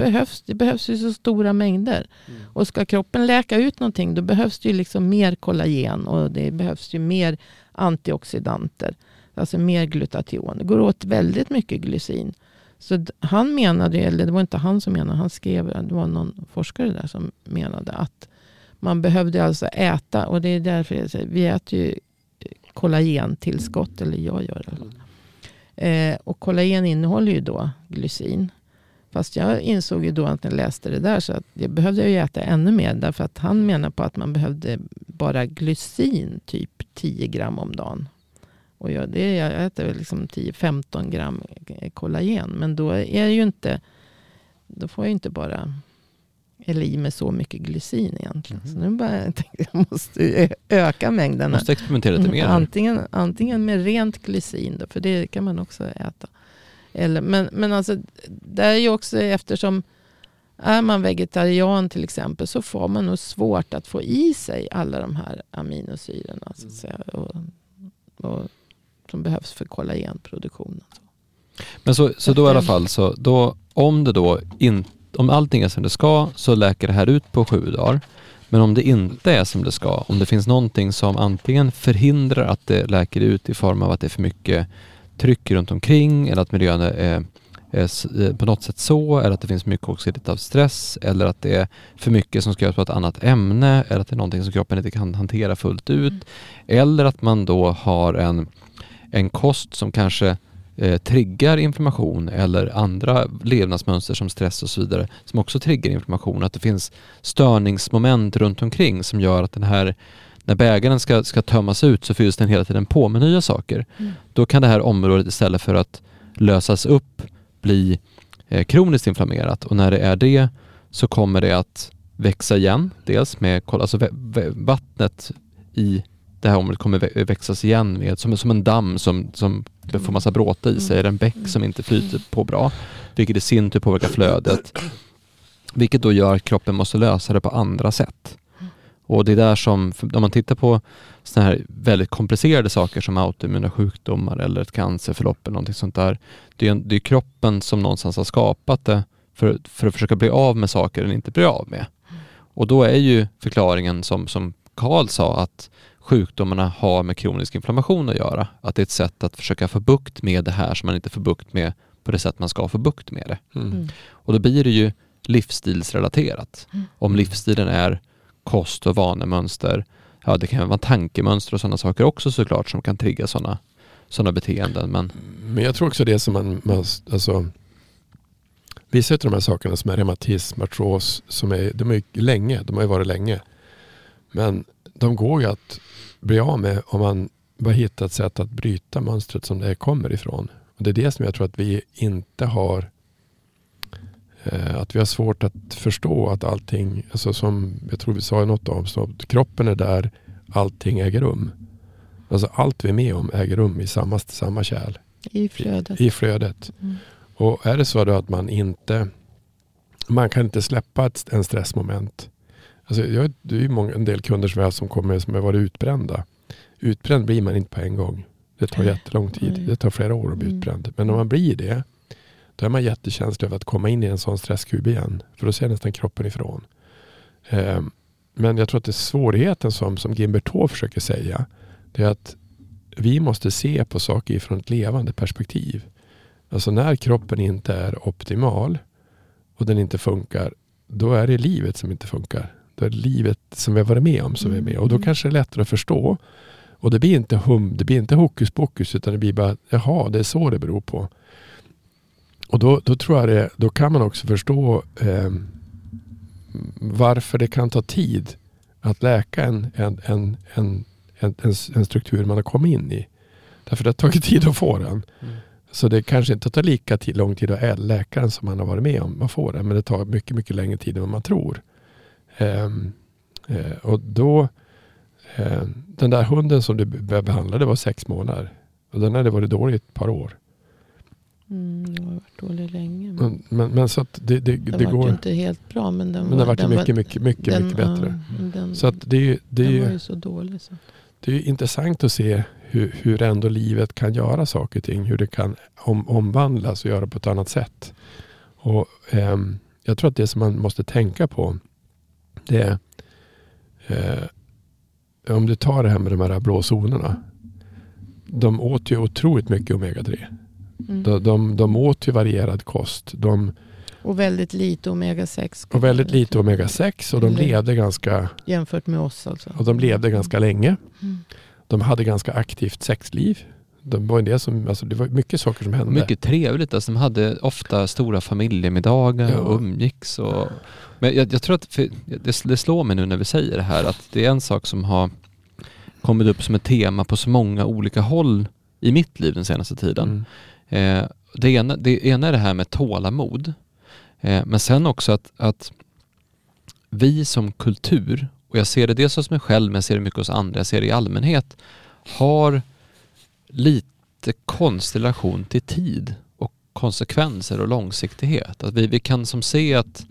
behövs ju så stora mängder. Mm. Och ska kroppen läka ut någonting, då behövs det ju liksom mer kollagen, och det behövs ju mer antioxidanter. Alltså mer glutation. Det går åt väldigt mycket glycin. Så han menade, eller det var inte han som menade, han skrev, det var någon forskare där som menade att man behövde alltså äta, och det är därför jag säger, vi äter ju kollagentillskott, eller jag gör det. Och kollagen innehåller ju då glycin. Fast jag insåg ju då att jag läste det där, så att jag behövde ju äta ännu mer, därför att han menar på att man behövde bara glycin typ 10 gram om dagen. Och jag äter liksom 10-15 gram kollagen. Men då får jag ju inte bara eller i med så mycket glycin egentligen. Mm. Så nu bara tänkte jag måste öka mängden. Måste experimentera lite mer. Antingen med rent glycin då, för det kan man också äta. Eller, men alltså det är ju också, eftersom är man vegetarian till exempel, så får man nog svårt att få i sig alla de här aminosyrorna så att säga, och som behövs för kollagenproduktionen. Men så då i alla fall, så då om allting är som det ska, så läker det här ut på 7 dagar. Men om det inte är som det ska, om det finns någonting som antingen förhindrar att det läker ut i form av att det är för mycket tryck runt omkring, eller att miljön är på något sätt så, eller att det finns mycket också lite av stress, eller att det är för mycket som ska göras på ett annat ämne, eller att det är någonting som kroppen inte kan hantera fullt ut, eller att man då har en kost som kanske triggar inflammation, eller andra levnadsmönster som stress och så vidare som också triggar inflammation, att det finns störningsmoment runt omkring som gör att den här, när bägaren ska tömmas ut, så fylls den hela tiden på med nya saker. Då kan det här området istället för att lösas upp bli kroniskt inflammerat, och när det är det så kommer det att växa igen, dels med vattnet i det här området kommer växas igen med, som en damm som får massa bråte i sig, en bäck som inte flyter på bra, vilket i sin tur påverkar flödet, vilket då gör att kroppen måste lösa det på andra sätt. Och det är där som, om man tittar på såna här väldigt komplicerade saker som autoimmuna sjukdomar eller ett cancerförlopp eller någonting sånt där, det är kroppen som någonstans har skapat det för att försöka bli av med saker den inte blir av med. Och då är ju förklaringen som Carl sa, att sjukdomarna har med kronisk inflammation att göra. Att det är ett sätt att försöka få bukt med det här som man inte får bukt med på det sätt man ska få bukt med det. Och då blir det ju livsstilsrelaterat. Om livsstilen är kost och vanemönster, ja, det kan vara tankemönster och sådana saker också såklart som kan trigga sådana beteenden. Men jag tror också det som man alltså, vissa av de här sakerna som är reumatism, artros, de har ju varit länge. Men de går ju att bli av med om man bara hittar ett sätt att bryta mönstret som det kommer ifrån. Och det är det som jag tror att vi inte har, att vi har svårt att förstå att allting, alltså som jag tror vi sa i något avsnitt, kroppen är där allting äger rum. Alltså allt vi är med om äger rum i samma kärl. I flödet. Och är det så då att man kan inte släppa en stressmoment. Alltså det är ju en del kunder som har varit utbrända. Utbränd blir man inte på en gång. Det tar jättelång tid. Det tar flera år att bli utbränd. Men om man blir det, då är man jättekänslig över att komma in i en sån stresskub igen. För då ser nästan kroppen ifrån. Men jag tror att det är svårigheten som Guimberteau försöker säga. Det är att vi måste se på saker från ett levande perspektiv. Alltså när kroppen inte är optimal och den inte funkar, då är det livet som inte funkar. Det är livet som vi har varit med om som är med. Och då kanske det är lättare att förstå. Och det blir inte hokus pokus, utan det blir bara, jaha, det är så det beror på. Och då tror jag det, då kan man också förstå varför det kan ta tid att läka en struktur man har kommit in i. Därför det har tagit tid att få den. Så det kanske inte tar lika lång tid att läka den som man har varit med om. Man får den, men det tar mycket, mycket längre tid än vad man tror. Och då den där hunden som du behandlade var 6 månader. Och den hade varit dålig ett par år. Den har varit dålig länge. Men så att det går inte helt bra, men den har varit mycket bättre. Så att det var ju så dålig så. Det är ju intressant att se hur ändå livet kan göra saker och ting. Hur det kan omvandlas och göra på ett annat sätt. Och jag tror att det som man måste tänka på, det är om du tar det här med de här blå zonerna. De åt ju otroligt mycket omega-3. De åt ju varierad kost. Och väldigt lite omega-6. Och väldigt lite omega-6. Och de levde ganska... Jämfört med oss alltså. Och de levde ganska länge. De hade ganska aktivt sexliv. Det var mycket saker som hände. Mycket trevligt. Alltså, de hade ofta stora familjemiddagar och umgicks. Och, men jag tror att det slår mig nu när vi säger det här, att det är en sak som har kommit upp som ett tema på så många olika håll i mitt liv den senaste tiden. Det ena är det här med tålamod. Men sen också att vi som kultur, och jag ser det dels hos mig själv men jag ser det mycket hos andra, jag ser det i allmänhet, har lite konstig relation till tid och konsekvenser och långsiktighet. Att vi kan som se att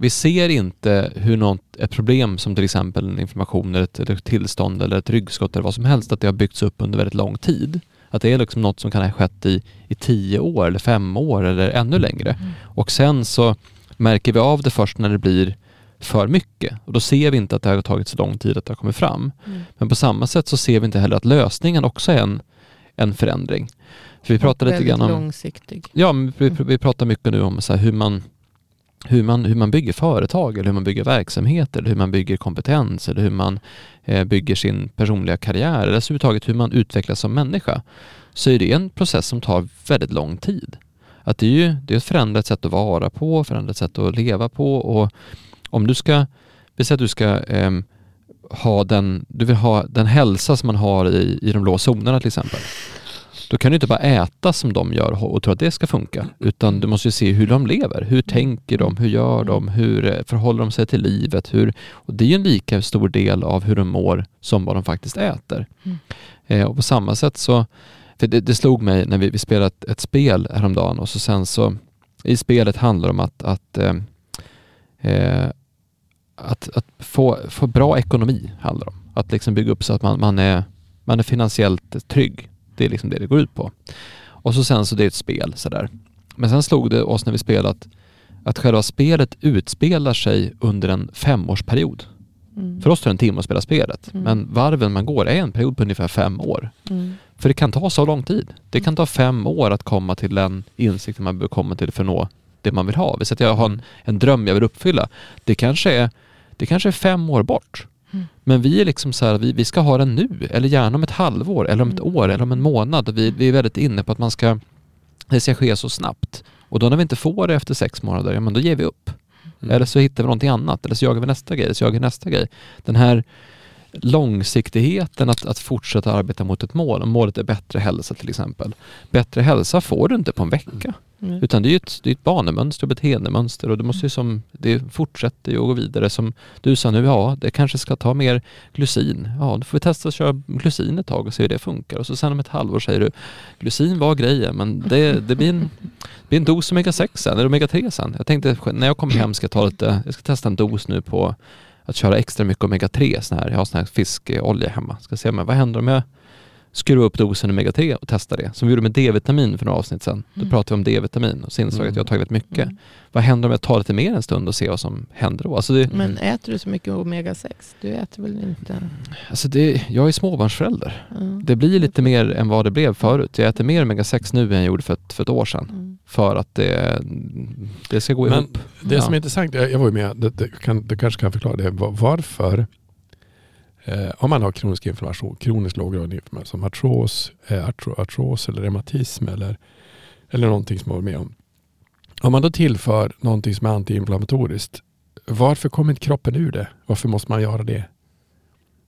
vi ser inte hur ett problem som till exempel en inflammation eller ett tillstånd eller ett ryggskott eller vad som helst, att det har byggts upp under väldigt lång tid. Att det är liksom något som kan ha skett i 10 år eller 5 år eller ännu längre. Mm. Och sen så märker vi av det först när det blir för mycket. Och då ser vi inte att det har tagit så lång tid att det har kommit fram. Mm. Men på samma sätt så ser vi inte heller att lösningen också är en förändring. För vi pratar lite grann om... långsiktig. Ja, men vi pratar mycket nu om så här hur man bygger företag eller hur man bygger verksamheter eller hur man bygger kompetens eller hur man bygger sin personliga karriär eller överhuvudtaget hur man utvecklas som människa, så är det en process som tar väldigt lång tid. Att det är ett förändrat sätt att vara på, förändrat sätt att leva på, och om du vill ha den hälsa som man har i de blå zonerna till exempel, då kan du inte bara äta som de gör och tro att det ska funka. Utan du måste ju se hur de lever. Hur tänker de? Hur gör de? Hur förhåller de sig till livet? Och det är ju en lika stor del av hur de mår som vad de faktiskt äter. Mm. Och på samma sätt så... För det slog mig när vi spelade ett spel häromdagen. Och så sen så... I spelet handlar det om att få bra ekonomi. Handlar om. Att liksom bygga upp så att man är finansiellt trygg. Det är liksom det det går ut på. Och så sen så det är ett spel sådär. Men sen slog det oss när vi spelat att själva spelet utspelar sig under en 5-årsperiod. Mm. För oss tar det en timme att spela spelet. Mm. Men varven man går är en period på ungefär 5 år. Mm. För det kan ta så lång tid. Det kan ta 5 år att komma till den insikt man bör komma till för att nå det man vill ha. Så att jag har en dröm jag vill uppfylla. Det kanske är 5 år bort. Men vi är liksom så här, vi ska ha den nu, eller gärna om ett halvår, eller om ett år, eller om en månad. Vi är väldigt inne på att det ska ske så snabbt. Och då när vi inte får det efter 6 månader, ja, men då ger vi upp. Eller så hittar vi någonting annat, eller så jagar vi nästa grej, eller så jagar vi nästa grej. Den här långsiktigheten att fortsätta arbeta mot ett mål, och målet är bättre hälsa till exempel. Bättre hälsa får du inte på en vecka. Mm. Utan det är ett banemönster och beteendemönster, och du måste ju det fortsätter ju att gå vidare. Som du sa nu, ja, det kanske ska ta mer glycin. Ja, då får vi testa att köra glycin ett tag och se hur det funkar. Och så sen om ett halvår säger du, glycin var grejen, men det blir en dos omega-6 sen, eller omega-3 sen. Jag tänkte, när jag kommer hem ska jag ska testa en dos nu på att köra extra mycket omega-3 här. Jag har sån här fiskolja hemma. Ska se, men vad händer om jag skruva upp dosen omega-3 och testa det. Som vi gjorde med D-vitamin för några avsnitt sen. Då pratade vi om D-vitamin och så insåg att jag har tagit mycket. Mm. Vad händer om jag tar lite mer en stund och ser vad som händer då? Alltså men äter du så mycket omega-6? Du äter väl inte? Alltså jag är småbarnsförälder. Mm. Det blir lite mer än vad det blev förut. Jag äter mer omega-6 nu än jag gjorde för ett år sedan. Mm. För att det ska gå ihop. Men det som är intressant, jag var ju med, du kanske kan förklara det. Varför? Om man har kronisk inflammation, kronisk låggradig inflammation som artros eller reumatism eller någonting som man var med om. Om man då tillför någonting som är antiinflammatoriskt, varför kommer inte kroppen ur det? Varför måste man göra det?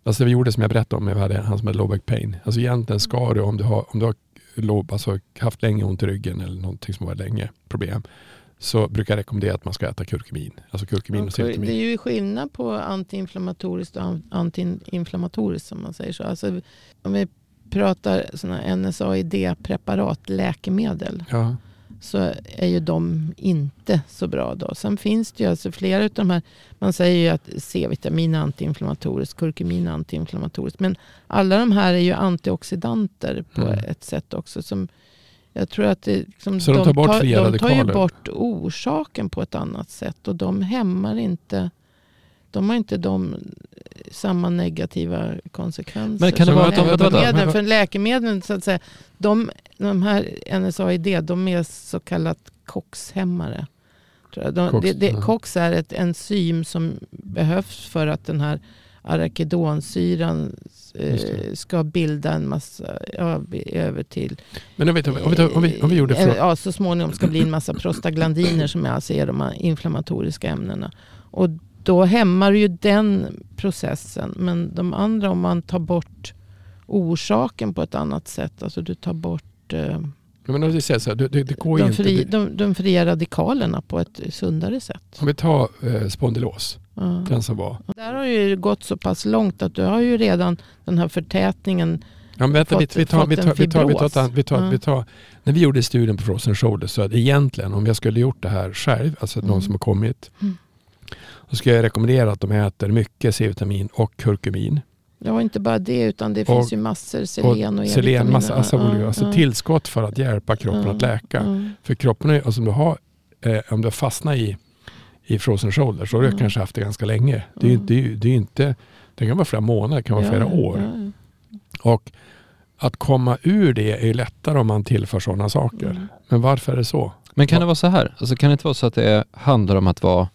Alltså vi gjorde som jag berättade om, vi hade han som hade low back pain. Alltså egentligen ska du, om du har haft länge ont i ryggen eller någonting som var länge problem, så brukar jag rekommendera att man ska äta kurkumin. Alltså kurkumin och civitamin. Det är ju skillnad på antiinflammatoriskt och antiinflammatoriskt som man säger så. Alltså, om vi pratar sådana NSAID-preparat, läkemedel, ja, så är ju de inte så bra då. Sen finns det ju alltså flera av de här, man säger ju att C-vitamin är antiinflammatoriskt, kurkumin är antiinflammatoriskt, men alla de här är ju antioxidanter på ett sätt också som... Jag tror att det, liksom, så de tar ju bort orsaken på ett annat sätt, och de hämmar inte, de har inte de samma negativa konsekvenser. Men kan det vara för läkemedlen så att säga, de här NSAID, de är så kallat koxhämmare. Kox är ett enzym som behövs för att den här arachidonsyran ska bilda en massa över till. Men om vi gjorde från... Ja, så småningom ska bli en massa prostaglandiner som alltså är de inflammatoriska ämnena. Och då hämmar ju den processen. Men de andra, om man tar bort orsaken på ett annat sätt, alltså du tar bort Jag menar, det säger så här, det går inte. De fria radikalerna på ett sundare sätt. Om vi tar spondylos. Den som var. Där har ju gått så pass långt att du har ju redan den här förtätningen. Ja, men vänta, vi tar när vi gjorde studien på Frozen Shoulder, så att egentligen om jag skulle gjort det här själv, alltså någon som har kommit, så skulle jag rekommendera att de äter mycket C-vitamin och kurkumin. Ja, inte bara det, utan det finns ju massor selen och E-vitamin. Alltså tillskott för att hjälpa kroppen att läka. För kroppen är, alltså, om du fastnar i Frozen Shoulder, så har du kanske haft det ganska länge. Det är inte, det kan vara flera månader, kan vara flera år. Ja. Och att komma ur det är lättare om man tillför sådana saker. Men varför är det så? Men kan det vara så här? Alltså, kan det inte vara så att det handlar om att vara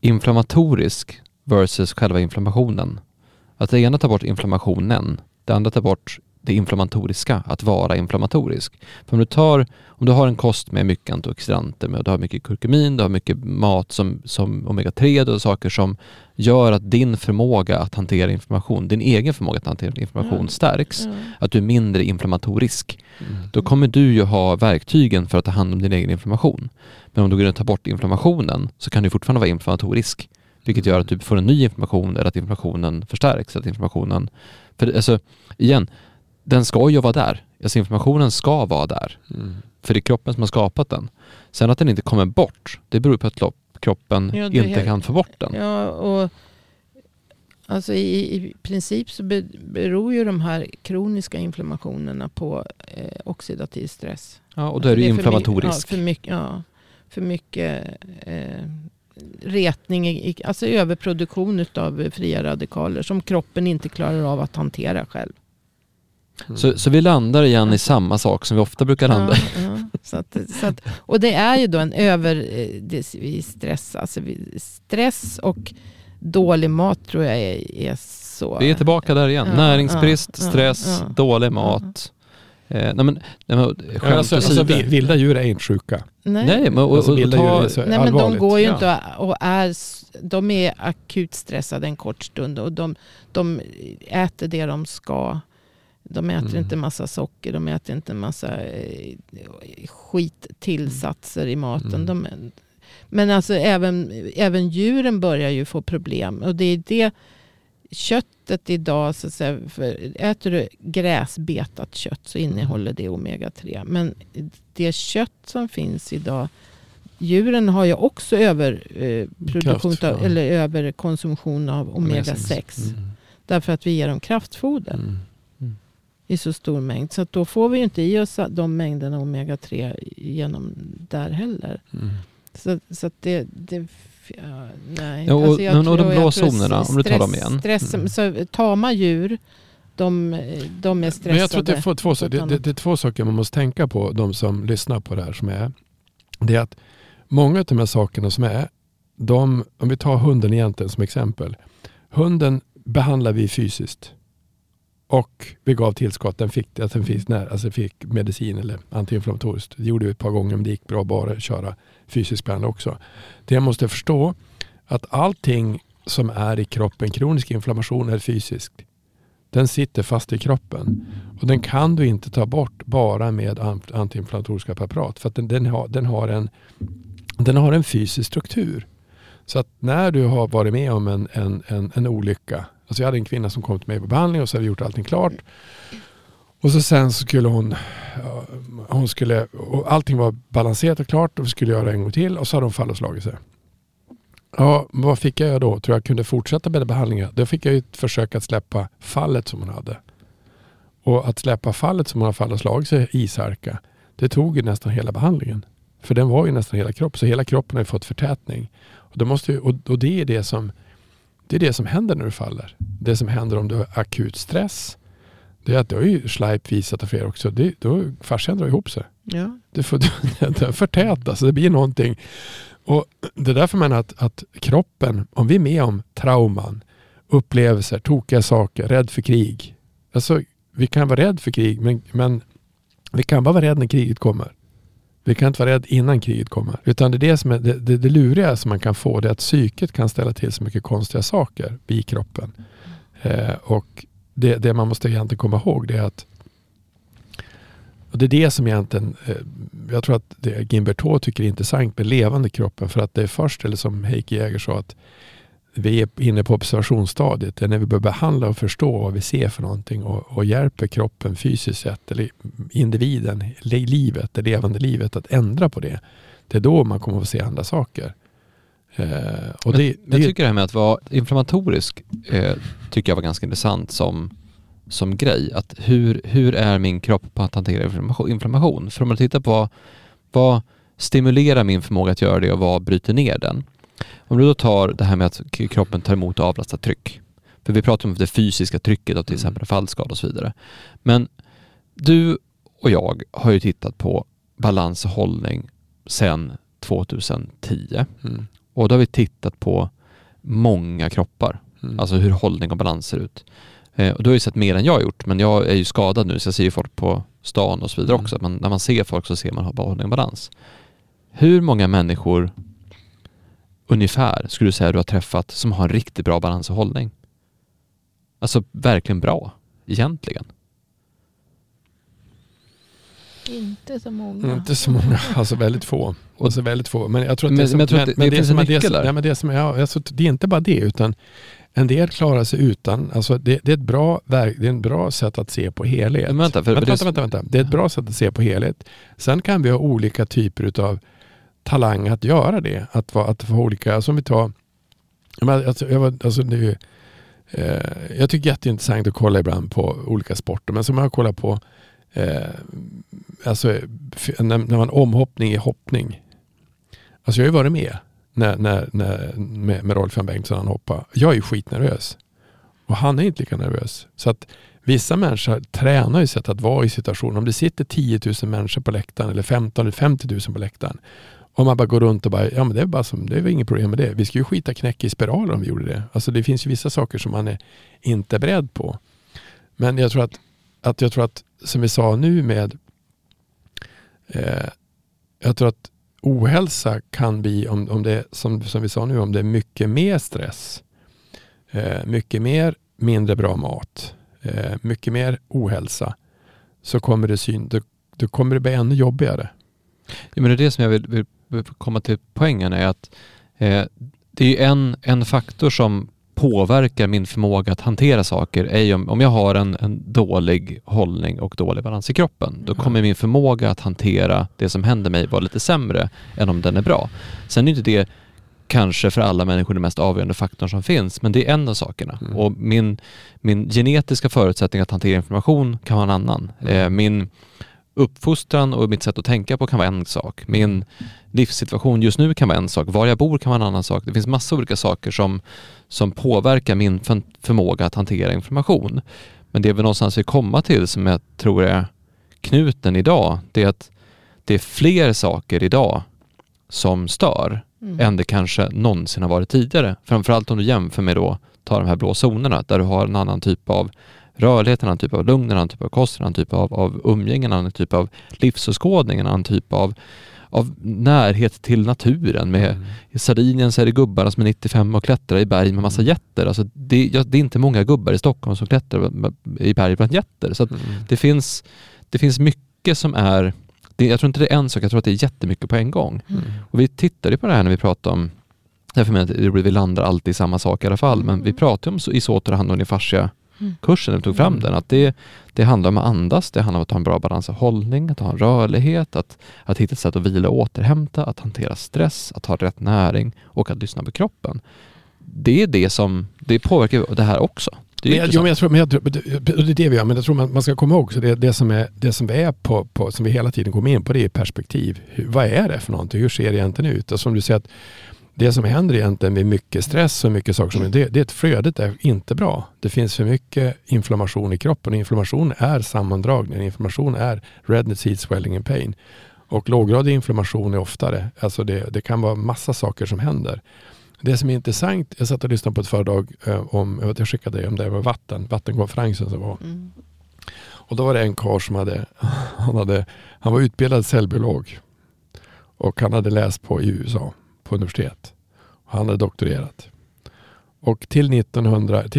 inflammatorisk versus själva inflammationen? Att det ena tar bort inflammationen, det andra tar bort det inflammatoriska, att vara inflammatorisk. För om du har en kost med mycket antioxidanter, med, du har mycket kurkumin, du har mycket mat som omega-3 och saker som gör att din förmåga att hantera information, din egen förmåga att hantera information stärks, att du är mindre inflammatorisk, då kommer du ju ha verktygen för att ta hand om din egen information. Men om du går in och tar bort inflammationen, så kan du fortfarande vara inflammatorisk, vilket gör att du får en ny information, eller att informationen förstärks, att informationen, för alltså igen, den ska ju vara där. Alltså informationen ska vara där. För det är kroppen som har skapat den. Sen att den inte kommer bort, det beror på att kroppen inte kan få bort den. Ja, och alltså i princip så beror ju de här kroniska inflammationerna på oxidativ stress. Ja, och då är det inflammatorisk. För mycket retning, alltså överproduktion av fria radikaler som kroppen inte klarar av att hantera själv. Så vi landar igen i samma sak som vi ofta brukar landa. Så att, och det är ju då en stress. Alltså stress och dålig mat tror jag är så. Vi är tillbaka där igen. Näringsbrist, stress, dålig mat. Nej, vilda djur är inte sjuka. Men de går ju inte och de är akut stressade en kort stund, och de äter det de ska. De äter inte massa socker, de äter inte massa skittillsatser i maten. Men alltså även djuren börjar ju få problem. Och det är det köttet idag, så att säga, för äter du gräsbetat kött så innehåller det omega-3. Men det kött som finns idag, djuren har ju också överkonsumtion av omega-6. Därför att vi ger dem kraftfoder. I så stor mängd. Så att då får vi ju inte i oss de mängderna omega-3 genom där heller. Så att det nej. Ja, och de blå zonerna, om du tar dem igen. Så tama djur, de är stressade. Men jag tror att det är två saker man måste tänka på, de som lyssnar på det här, det är att många av de här sakerna om vi tar hunden egentligen som exempel. Hunden behandlar vi fysiskt. Och vi gav tillskott, den fick medicin eller antiinflammatoriskt. Det gjorde vi ett par gånger, men det gick bra bara att köra fysisk behandling också. Det jag måste förstå, att allting som är i kroppen, kronisk inflammation är fysiskt. Den sitter fast i kroppen. Och den kan du inte ta bort bara med antiinflammatoriska preparat. För att den har en fysisk struktur. Så att när du har varit med om en olycka. Alltså jag hade en kvinna som kom till mig på behandling, och så hade vi gjort allting klart. Och så sen skulle och allting var balanserat och klart, och vi skulle göra en gång till, och så hade hon fallit och slagit sig. Ja, vad fick jag då? Tror jag kunde fortsätta med behandlingen. Då fick jag ju ett försök att släppa fallet som hon hade. Och att släppa fallet som hon hade fallit och slagit sig i isarka, det tog ju nästan hela behandlingen. För den var ju nästan hela kroppen, så hela kroppen har ju fått förtätning. Och det är det som... Det är det som händer när du faller. Det som händer om du har akut stress. Det är att det har ju Schleip visat och fler också. Då fascian drar ihop sig. Ja. Det förtätas. Det blir någonting. Och det är därför man att kroppen, om vi är med om trauman, upplevelser, tokiga saker, rädd för krig. Alltså vi kan vara rädd för krig, men vi kan bara vara rädd när kriget kommer. Vi kan inte vara rädd innan kriget kommer. Utan det luriga som man kan få, det är att psyket kan ställa till så mycket konstiga saker i kroppen. Och det man måste egentligen komma ihåg, det är att Och det är det som egentligen, jag tror att det Guimberteau tycker är intressant med levande kroppen, för att det är först, eller som Heike Jäger sa, att vi är inne på observationsstadiet. Det är när vi börjar behandla och förstå vad vi ser för någonting och hjälper kroppen fysiskt sett, eller individen, livet, det levande livet, att ändra på det. Det är då man kommer att se andra saker. Jag tycker det här med att vara inflammatorisk tycker jag var ganska intressant som grej. Att hur är min kropp på att hantera inflammation? För om man tittar på vad stimulerar min förmåga att göra det och vad bryter ner den? Om du då tar det här med att kroppen tar emot och avlastar tryck. För vi pratar om det fysiska trycket av till exempel fallskada och så vidare. Men du och jag har ju tittat på balans och hållning sedan 2010. Mm. Och då har vi tittat på många kroppar. Mm. Alltså hur hållning och balans ser ut. Och då har jag sett mer än jag har gjort. Men jag är ju skadad nu, så jag ser ju folk på stan och så vidare också. Men när man ser folk så ser man hållning och balans. Hur många människor ungefär skulle du säga du har träffat som har en riktigt bra balans och hållning? Alltså verkligen bra egentligen. Inte så många. Inte så många, alltså väldigt få. Alltså väldigt få. Men jag tror att det är inte bara det, utan en del klarar sig utan. Alltså det är ett bra verk, det är en bra sätt att se på helhet. Men vänta. Det är ett bra sätt att se på helhet. Sen kan vi ha olika typer utav talang att göra det, att vara olika, som vi tar. Jag tycker jätteintressant att kolla ibland på olika sporter, men som jag kollar på när man omhoppning i hoppning. Alltså jag har ju varit med med Rolf van Bengtsson, han hoppar. Jag är ju skitnervös. Och han är inte lika nervös. Så att vissa människor tränar ju sätt att vara i situationen. Om det sitter 10 000 människor på läktaren eller 15 eller 50 000 på läktaren. Om man bara går runt och bara, ja men det är bara som, det är inget problem med det. Vi ska ju skita knäck i spiraler om vi gjorde det. Alltså det finns ju vissa saker som man är inte beredd på. Men jag tror att som vi sa nu med jag tror att ohälsa kan bli, om det som vi sa nu, om det är mycket mer stress, mycket mer mindre bra mat, mycket mer ohälsa, så kommer det då kommer det bli ännu jobbigare. Ja, men det är det som jag vill komma till poängen är att det är en faktor som påverkar min förmåga att hantera saker är ju om jag har en dålig hållning och dålig balans i kroppen, då kommer min förmåga att hantera det som händer mig vara lite sämre än om den är bra. Sen är inte det kanske för alla människor den mest avgörande faktorn som finns, men det är en av sakerna. Mm. Och min genetiska förutsättning att hantera information kan vara en annan. Min uppfostran och mitt sätt att tänka på kan vara en sak. Min livssituation just nu kan vara en sak. Var jag bor kan vara en annan sak. Det finns massa olika saker som påverkar min förmåga att hantera information. Men det är väl någonstans vi komma till som jag tror är knuten idag. Det är att det är fler saker idag som stör än det kanske någonsin har varit tidigare. Framförallt om du jämför med då ta de här blå zonerna där du har en annan typ av rörlighet, en annan typ av lugn, en annan typ av kost, en annan typ av umgänge, en annan typ av livsåskådning, en annan typ av närhet till naturen. Med i Sardinien så är det gubbarna som är 95 och klättrar i berg med massa jätter. Alltså det är inte många gubbar i Stockholm som klättrar i berg bland jätter. Så att det finns mycket som är... jag tror inte det är en sak, jag tror att det är jättemycket på en gång. Mm. Och vi tittade på det här när vi pratade om... Därför menar jag att vi landar alltid i samma sak i alla fall. Men vi pratade om isoterhandling i fascia kursen när vi tog fram den, att det handlar om att andas, det handlar om att ha en bra balans av hållning, att ha en rörlighet, att hitta ett sätt att vila och återhämta, att hantera stress, att ha rätt näring och att lyssna på kroppen. Det är det som, det påverkar det här också. Det är jag tror man ska komma ihåg också, det som vi är på, som vi hela tiden kommer in på, det är perspektiv. Vad är det för någonting? Hur ser det egentligen ut? Och som du säger, att det som händer egentligen med mycket stress och mycket saker som det är ett flöde är inte bra. Det finns för mycket inflammation i kroppen. Inflammation är sammandragning. Inflammation är redness, heat, swelling and pain. Och låggradig inflammation är oftare. Alltså det kan vara massa saker som händer. Det som är intressant, jag satt och lyssnade på ett föredrag om, jag skickade dig om det var vattenkonferensen som var. Mm. Och då var det en karl som han var utbildad cellbiolog. Och han hade läst på i USA. På universitet. Och han hade doktorerat. Och till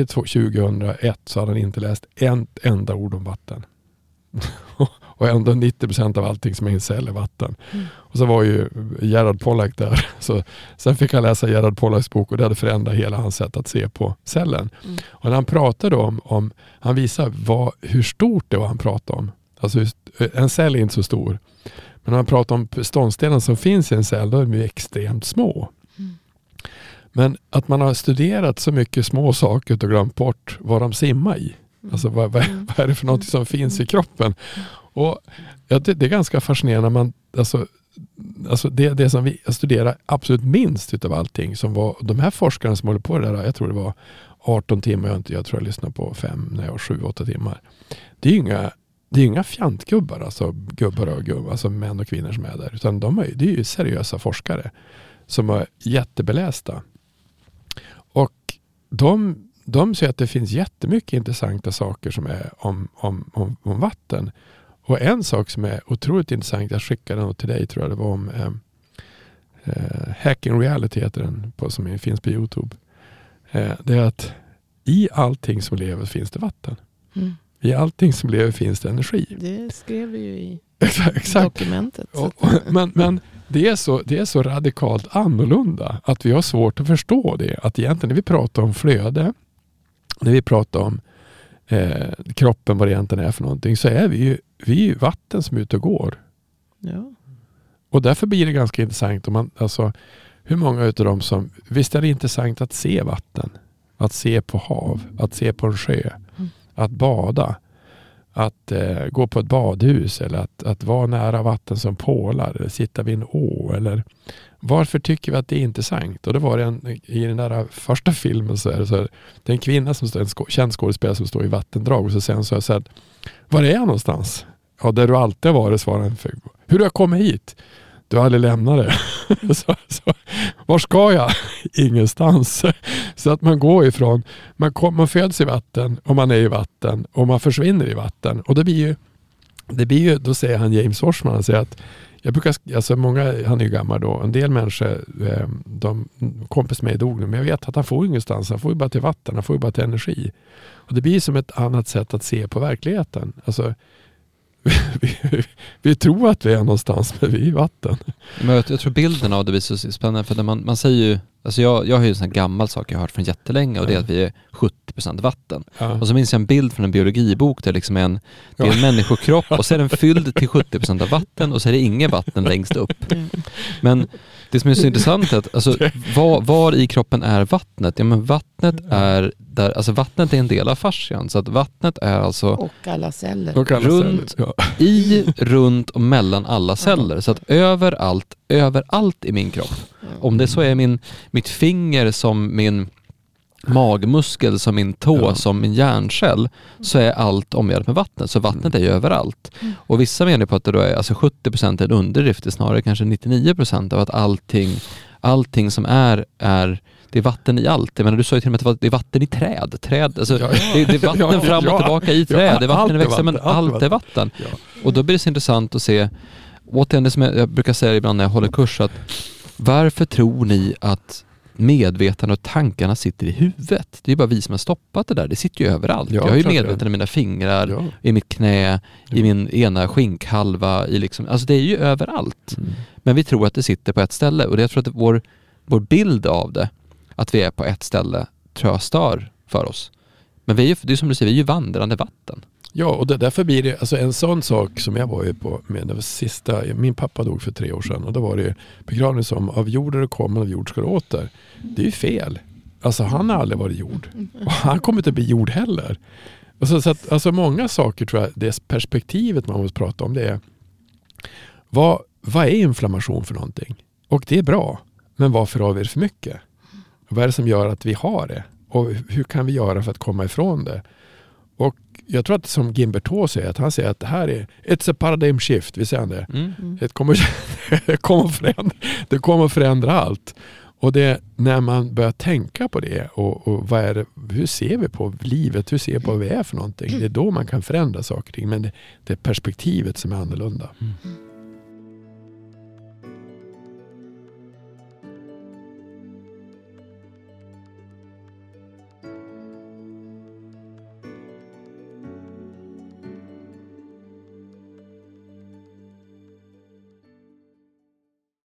2001 så hade han inte läst ett enda ord om vatten. och ändå 90% av allting som är i cell är vatten. Mm. Och så var ju Gerald Pollack där. Så, sen fick han läsa Gerald Pollacks bok och det hade förändrat hela hans sätt att se på cellen. Mm. Och när han pratade om han visade hur stort det var han pratade om. Alltså en cell är inte så stor. Men när han pratar om beståndsdelarna som finns i en cell, då är de ju extremt små. Mm. Men att man har studerat så mycket små saker och glömt bort vad de simmar i. Alltså vad är det för något som finns i kroppen? Och ja, det är ganska fascinerande. Man, alltså det som vi studerar absolut minst utav allting, som var de här forskarna som håller på det där, jag tror det var 18 timmar, jag tror jag lyssnade på 7-8 timmar. Det är ju inga fjantgubbar, alltså gubbar och gubbar, alltså män och kvinnor som är där, utan det är ju seriösa forskare som är jättebelästa. Och de säger att det finns jättemycket intressanta saker som är om vatten. Och en sak som är otroligt intressant, jag skickade den till dig, tror jag det var, om Hacking Reality heter den, som finns på YouTube. Det är att i allting som lever finns det vatten. Mm. I allting som lever finns det energi. Det skrev vi ju i dokumentet. Men det är så radikalt annorlunda att vi har svårt att förstå det. Att egentligen när vi pratar om flöde, när vi pratar om kroppen, vad det egentligen är för någonting, så är vi ju vatten som är ute och går. Ja. Och därför blir det ganska intressant om man, alltså, hur många utav dem som, visst är det intressant att se vatten, att se på hav, att se på en sjö, att bada, att gå på ett badhus, eller att vara nära vatten som pålar, eller sitta vid en å, eller varför tycker vi att det är intressant? Och det var i den där första filmen så här, det är en kvinna som står, en känd skådespelare som står i vattendrag, och så säger hon så här, var är jag någonstans? Ja, där du alltid har varit, svarade han. Hur har jag kommit hit? Du har aldrig lämnat det. så, var ska jag? Ingenstans. Så att man går ifrån, man föds i vatten och man är i vatten och man försvinner i vatten. Och det blir ju då säger han, James Horsman, han säger att jag brukar, alltså många, han är ju gammal då, en del människor, de kompis med dog nu, men jag vet att han får ingenstans, han får ju bara till vatten, han får ju bara till energi. Och det blir som ett annat sätt att se på verkligheten. Alltså vi tror att vi är någonstans, men vi är i vatten. Men jag tror bilden av det blir så spännande, för man säger ju, alltså jag har ju en sån här gammal sak jag har hört från jättelänge, och det är att vi är 70% vatten. Ja. Och så minns jag en bild från en biologibok där liksom det är en människokropp, och så är den fylld till 70% av vatten, och så är det inget vatten längst upp. Mm. Men det som är så intressant är att, alltså, var i kroppen är vattnet? Ja, men vattnet är där, alltså vattnet är en del av fascian, så att vattnet är alltså och alla celler. Och alla runt, celler, ja. Runt och mellan alla celler, så att överallt i min kropp. Om det så är mitt finger som min magmuskel, som min tå, som min hjärncell, så är allt omgärdat med vattnet. Så vattnet är ju överallt. Och vissa menar på att det då är, alltså 70% är en underdrift, det är snarare kanske 99% av att allting som är det är vatten i allt. Men du sa ju till och med att det är vatten i träd. Alltså, det är vatten fram och tillbaka i träd. Det är vatten i växter, men allt är vatten. Och då blir det så intressant att se, återigen det som jag brukar säga ibland när jag håller kurs, att varför tror ni att medvetandet och tankarna sitter i huvudet? Det är ju bara vi som har stoppat det där. Det sitter ju överallt. Jag har ju medvetandet i mina fingrar, i mitt knä, i min ena skinkhalva. Alltså det är ju överallt. Mm. Men vi tror att det sitter på ett ställe. Och jag tror att vår bild av det, att vi är på ett ställe, tror jag stör för oss. Men vi är ju, det är som du säger, vi är ju vandrande vatten. Ja, och därför blir det, alltså en sån sak som jag var ju på med, det var sista, min pappa dog för 3 år sedan, och då var det ju begravning som av jord är det kommer, av jord ska det åter. Det är ju fel. Alltså han har aldrig varit jord. Och han kommer inte bli jord heller. Alltså, så att, alltså många saker tror jag, det perspektivet man måste prata om, det är vad är inflammation för någonting? Och det är bra, men varför har vi det för mycket? Vad är det som gör att vi har det? Och hur kan vi göra för att komma ifrån det? Och jag tror att som Guimberteau säger, att han säger att det här är ett paradigm shift, vi säger det. Det kommer förändra allt. Och det, när man börjar tänka på det och vad är det, hur ser vi på livet, hur ser vi på vad vi är för någonting? Det är då man kan förändra saker, men det är perspektivet som är annorlunda. Mm.